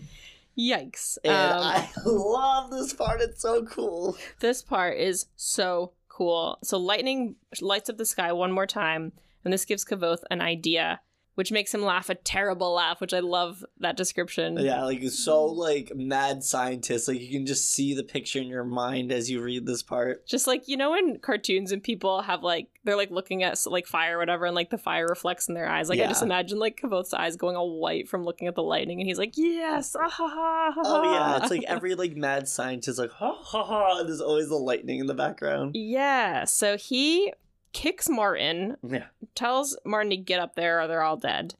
Yikes! And um, I love this part. It's so cool. This part is so cool. So lightning lights up the sky one more time, and this gives Kvothe an idea which makes him laugh a terrible laugh, which I love that description. Yeah, like, it's so, like, mad scientist. Like, you can just see the picture in your mind as you read this part. Just, like, you know in cartoons and people have, like, they're, like, looking at, like, fire or whatever, and, like, the fire reflects in their eyes. Like, yeah. I just imagine, like, Kavoth's eyes going all white from looking at the lightning, and he's like, yes, ah, ha, ha, ha. Oh, yeah, it's, like, every, like, mad scientist, like, ha, ha, ha, and there's always the lightning in the background. Yeah, so he... kicks Martin, yeah. tells Martin to get up there or they're all dead,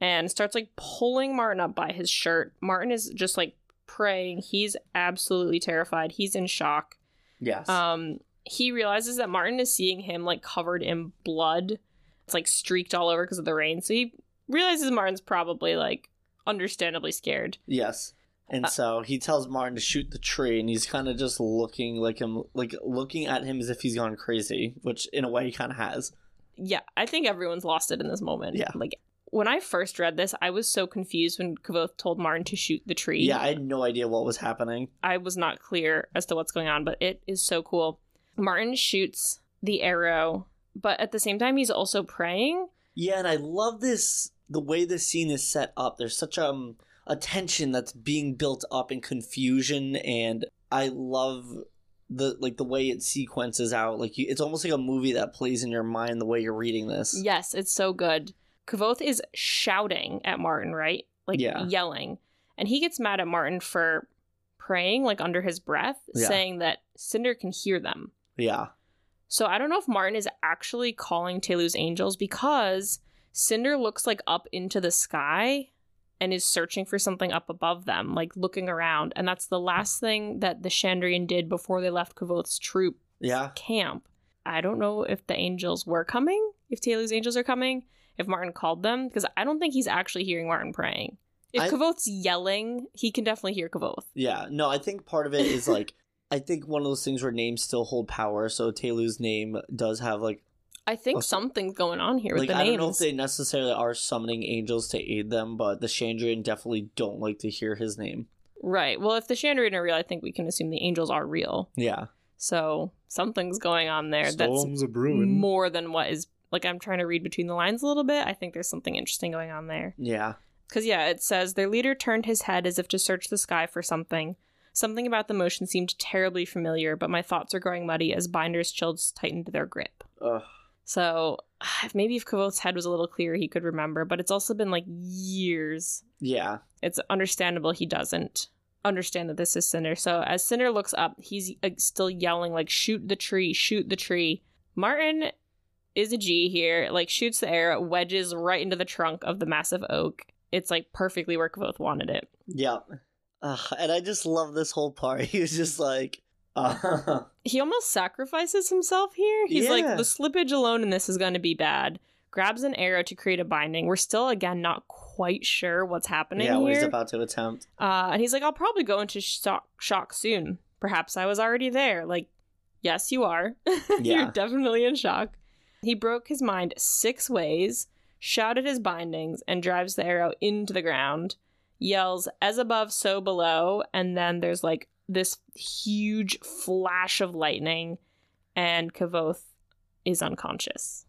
and starts, like, pulling Martin up by his shirt. Martin is just, like, praying. He's absolutely terrified. He's in shock. Yes. Um, he realizes that Martin is seeing him, like, covered in blood. It's, like, streaked all over because of the rain. So he realizes Martin's probably, like, understandably scared. Yes. And uh, so he tells Martin to shoot the tree, and he's kind of just looking like him, like looking at him as if he's gone crazy, which in a way he kind of has. Yeah, I think everyone's lost it in this moment. Yeah. Like, when I first read this, I was so confused when Kvothe told Martin to shoot the tree. Yeah, I had no idea what was happening. I was not clear as to what's going on, but it is so cool. Martin shoots the arrow, but at the same time, he's also praying. Yeah, and I love this, the way this scene is set up. There's such a... Um, a tension that's being built up in confusion, and I love the like the way it sequences out. Like, you, it's almost like a movie that plays in your mind the way you're reading this. Yes, it's so good. Kvothe is shouting at Martin, right? Like, yeah. yelling. And he gets mad at Martin for praying, like, under his breath, yeah. saying that Cinder can hear them. Yeah. So I don't know if Martin is actually calling Telu's angels, because Cinder looks, like, up into the sky... and is searching for something up above them, like looking around. And that's the last thing that the Chandrian did before they left Kavoth's troop yeah. camp. I don't know if the angels were coming, if Telu's angels are coming, if Martin called them, because I don't think he's actually hearing Martin praying. If I... Kavoth's yelling, he can definitely hear Kvothe. Yeah, no, I think part of it is like, I think one of those things where names still hold power. So Telu's name does have like, I think also, something's going on here with like, the names. I don't know if they necessarily are summoning angels to aid them, but the Chandrian definitely don't like to hear his name. Right. Well, if the Chandrian are real, I think we can assume the angels are real. Yeah. So something's going on there. Storms that's brewing. More than what is... Like, I'm trying to read between the lines a little bit. I think there's something interesting going on there. Yeah. Because, yeah, it says, their leader turned his head as if to search the sky for something. Something about the motion seemed terribly familiar, but my thoughts are growing muddy as Binder's chills tightened their grip. Ugh. So maybe if Kavoth's head was a little clearer, he could remember, but it's also been like years. Yeah. It's understandable he doesn't understand that this is Cinder. So as Cinder looks up, he's still yelling, like, shoot the tree, shoot the tree. Martin is a G here, like, shoots the arrow, wedges right into the trunk of the massive oak. It's like perfectly where Kavoth wanted it. Yeah. Uh, and I just love this whole part. He was just like... Uh-huh. He almost sacrifices himself here. He's yeah. like, the slippage alone in this is going to be bad. Grabs an arrow to create a binding. We're still, again, not quite sure what's happening yeah, here. Yeah, what he's about to attempt. Uh, and he's like, I'll probably go into shock, shock soon. Perhaps I was already there. Like, yes, you are. Yeah. You're definitely in shock. He broke his mind six ways, shouted his bindings, and drives the arrow into the ground. Yells, as above, so below. And then there's, like, this huge flash of lightning, and Kvothe is unconscious.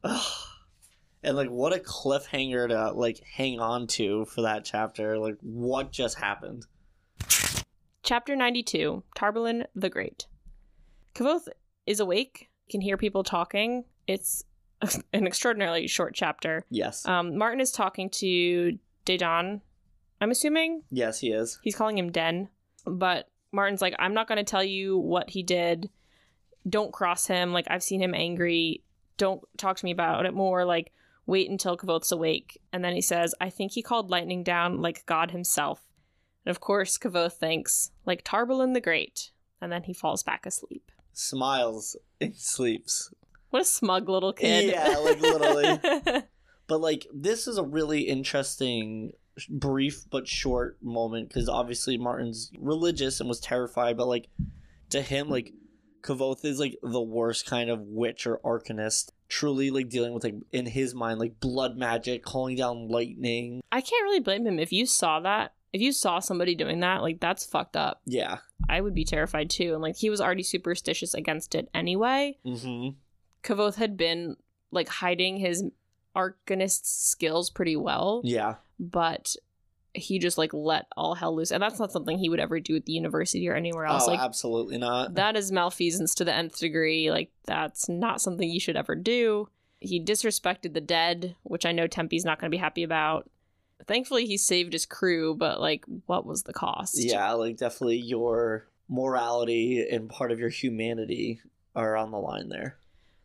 And, like, what a cliffhanger to, like, hang on to for that chapter. Like, what just happened? Chapter ninety-two, Taborlin the Great. Kvothe is awake, can hear people talking. It's an extraordinarily short chapter. Yes. Um, Martin is talking to Dedan, I'm assuming? Yes, he is. He's calling him Den, but... Martin's like, I'm not going to tell you what he did. Don't cross him. Like, I've seen him angry. Don't talk to me about it more. Like, wait until Kvothe's awake. And then he says, I think he called lightning down like God himself. And of course, Kvothe thinks, like Taborlin the Great. And then he falls back asleep. Smiles and sleeps. What a smug little kid. Yeah, like literally. But like, this is a really interesting... brief but short moment, because obviously Martin's religious and was terrified, but like to him, like Kvothe is like the worst kind of witch or arcanist, truly like dealing with, like, in his mind, like blood magic, calling down lightning. I can't really blame him. If you saw that, if you saw somebody doing that, like, that's fucked up. Yeah, I would be terrified too. And like, he was already superstitious against it anyway. Mm-hmm. Kvothe had been like hiding his arcanist's skills pretty well. Yeah. But he just like let all hell loose, and that's not something he would ever do at the university or anywhere else. Oh, like, absolutely not. That is malfeasance to the nth degree. Like, that's not something you should ever do. He disrespected the dead, which I know Tempe's not going to be happy about. Thankfully, he saved his crew, but like, what was the cost? Yeah, like, definitely your morality and part of your humanity are on the line there.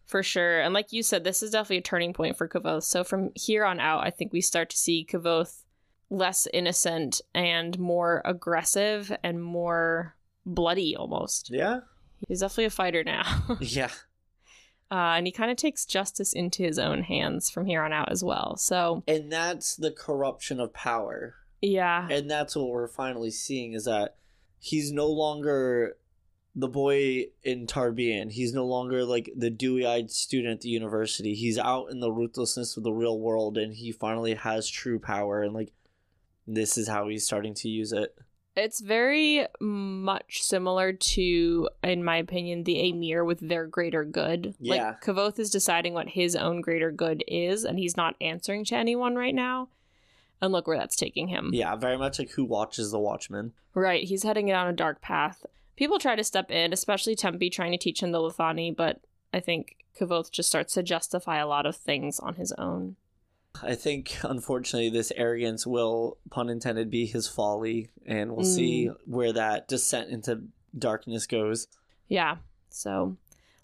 For sure. And like you said, this is definitely a turning point for Kvothe. So from here on out, I think we start to see Kvothe less innocent and more aggressive and more bloody almost. Yeah. He's definitely a fighter now. Yeah. Uh, and he kind of takes justice into his own hands from here on out as well. So, and that's the corruption of power. Yeah. And that's what we're finally seeing, is that he's no longer the boy in Tarbian. He's no longer like the dewy-eyed student at the university. He's out in the ruthlessness of the real world, and he finally has true power. And like, this is how he's starting to use it. It's very much similar to, in my opinion, the Amir with their greater good. Yeah. Like, Kvothe is deciding what his own greater good is, and he's not answering to anyone right now. And look where that's taking him. Yeah, very much like Who Watches the Watchmen. Right, he's heading down a dark path. People try to step in, especially Tempi, trying to teach him the Lethani, but I think Kvothe just starts to justify a lot of things on his own. I think, unfortunately, this arrogance will, pun intended, be his folly, and we'll mm. see where that descent into darkness goes. Yeah, so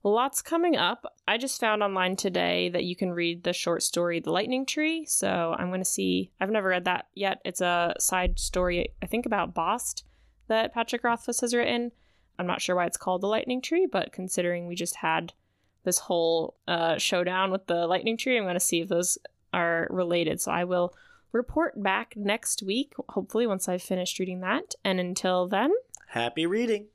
lots coming up. I just found online today that you can read the short story The Lightning Tree, so I'm going to see. I've never read that yet. It's a side story, I think, about Bost that Patrick Rothfuss has written. I'm not sure why it's called The Lightning Tree, but considering we just had this whole uh, showdown with The Lightning Tree, I'm going to see if those are related. So I will report back next week, hopefully, once I've finished reading that. And until then, happy reading.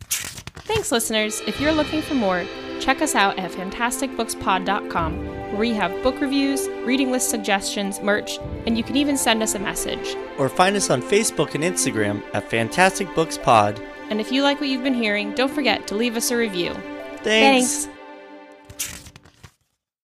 Thanks, listeners. If you're looking for more, check us out at fantastic books pod dot com, where we have book reviews, reading list suggestions, merch, and you can even send us a message. Or find us on Facebook and Instagram at Fantastic Books Pod. And if you like what you've been hearing, don't forget to leave us a review. Thanks. Thanks.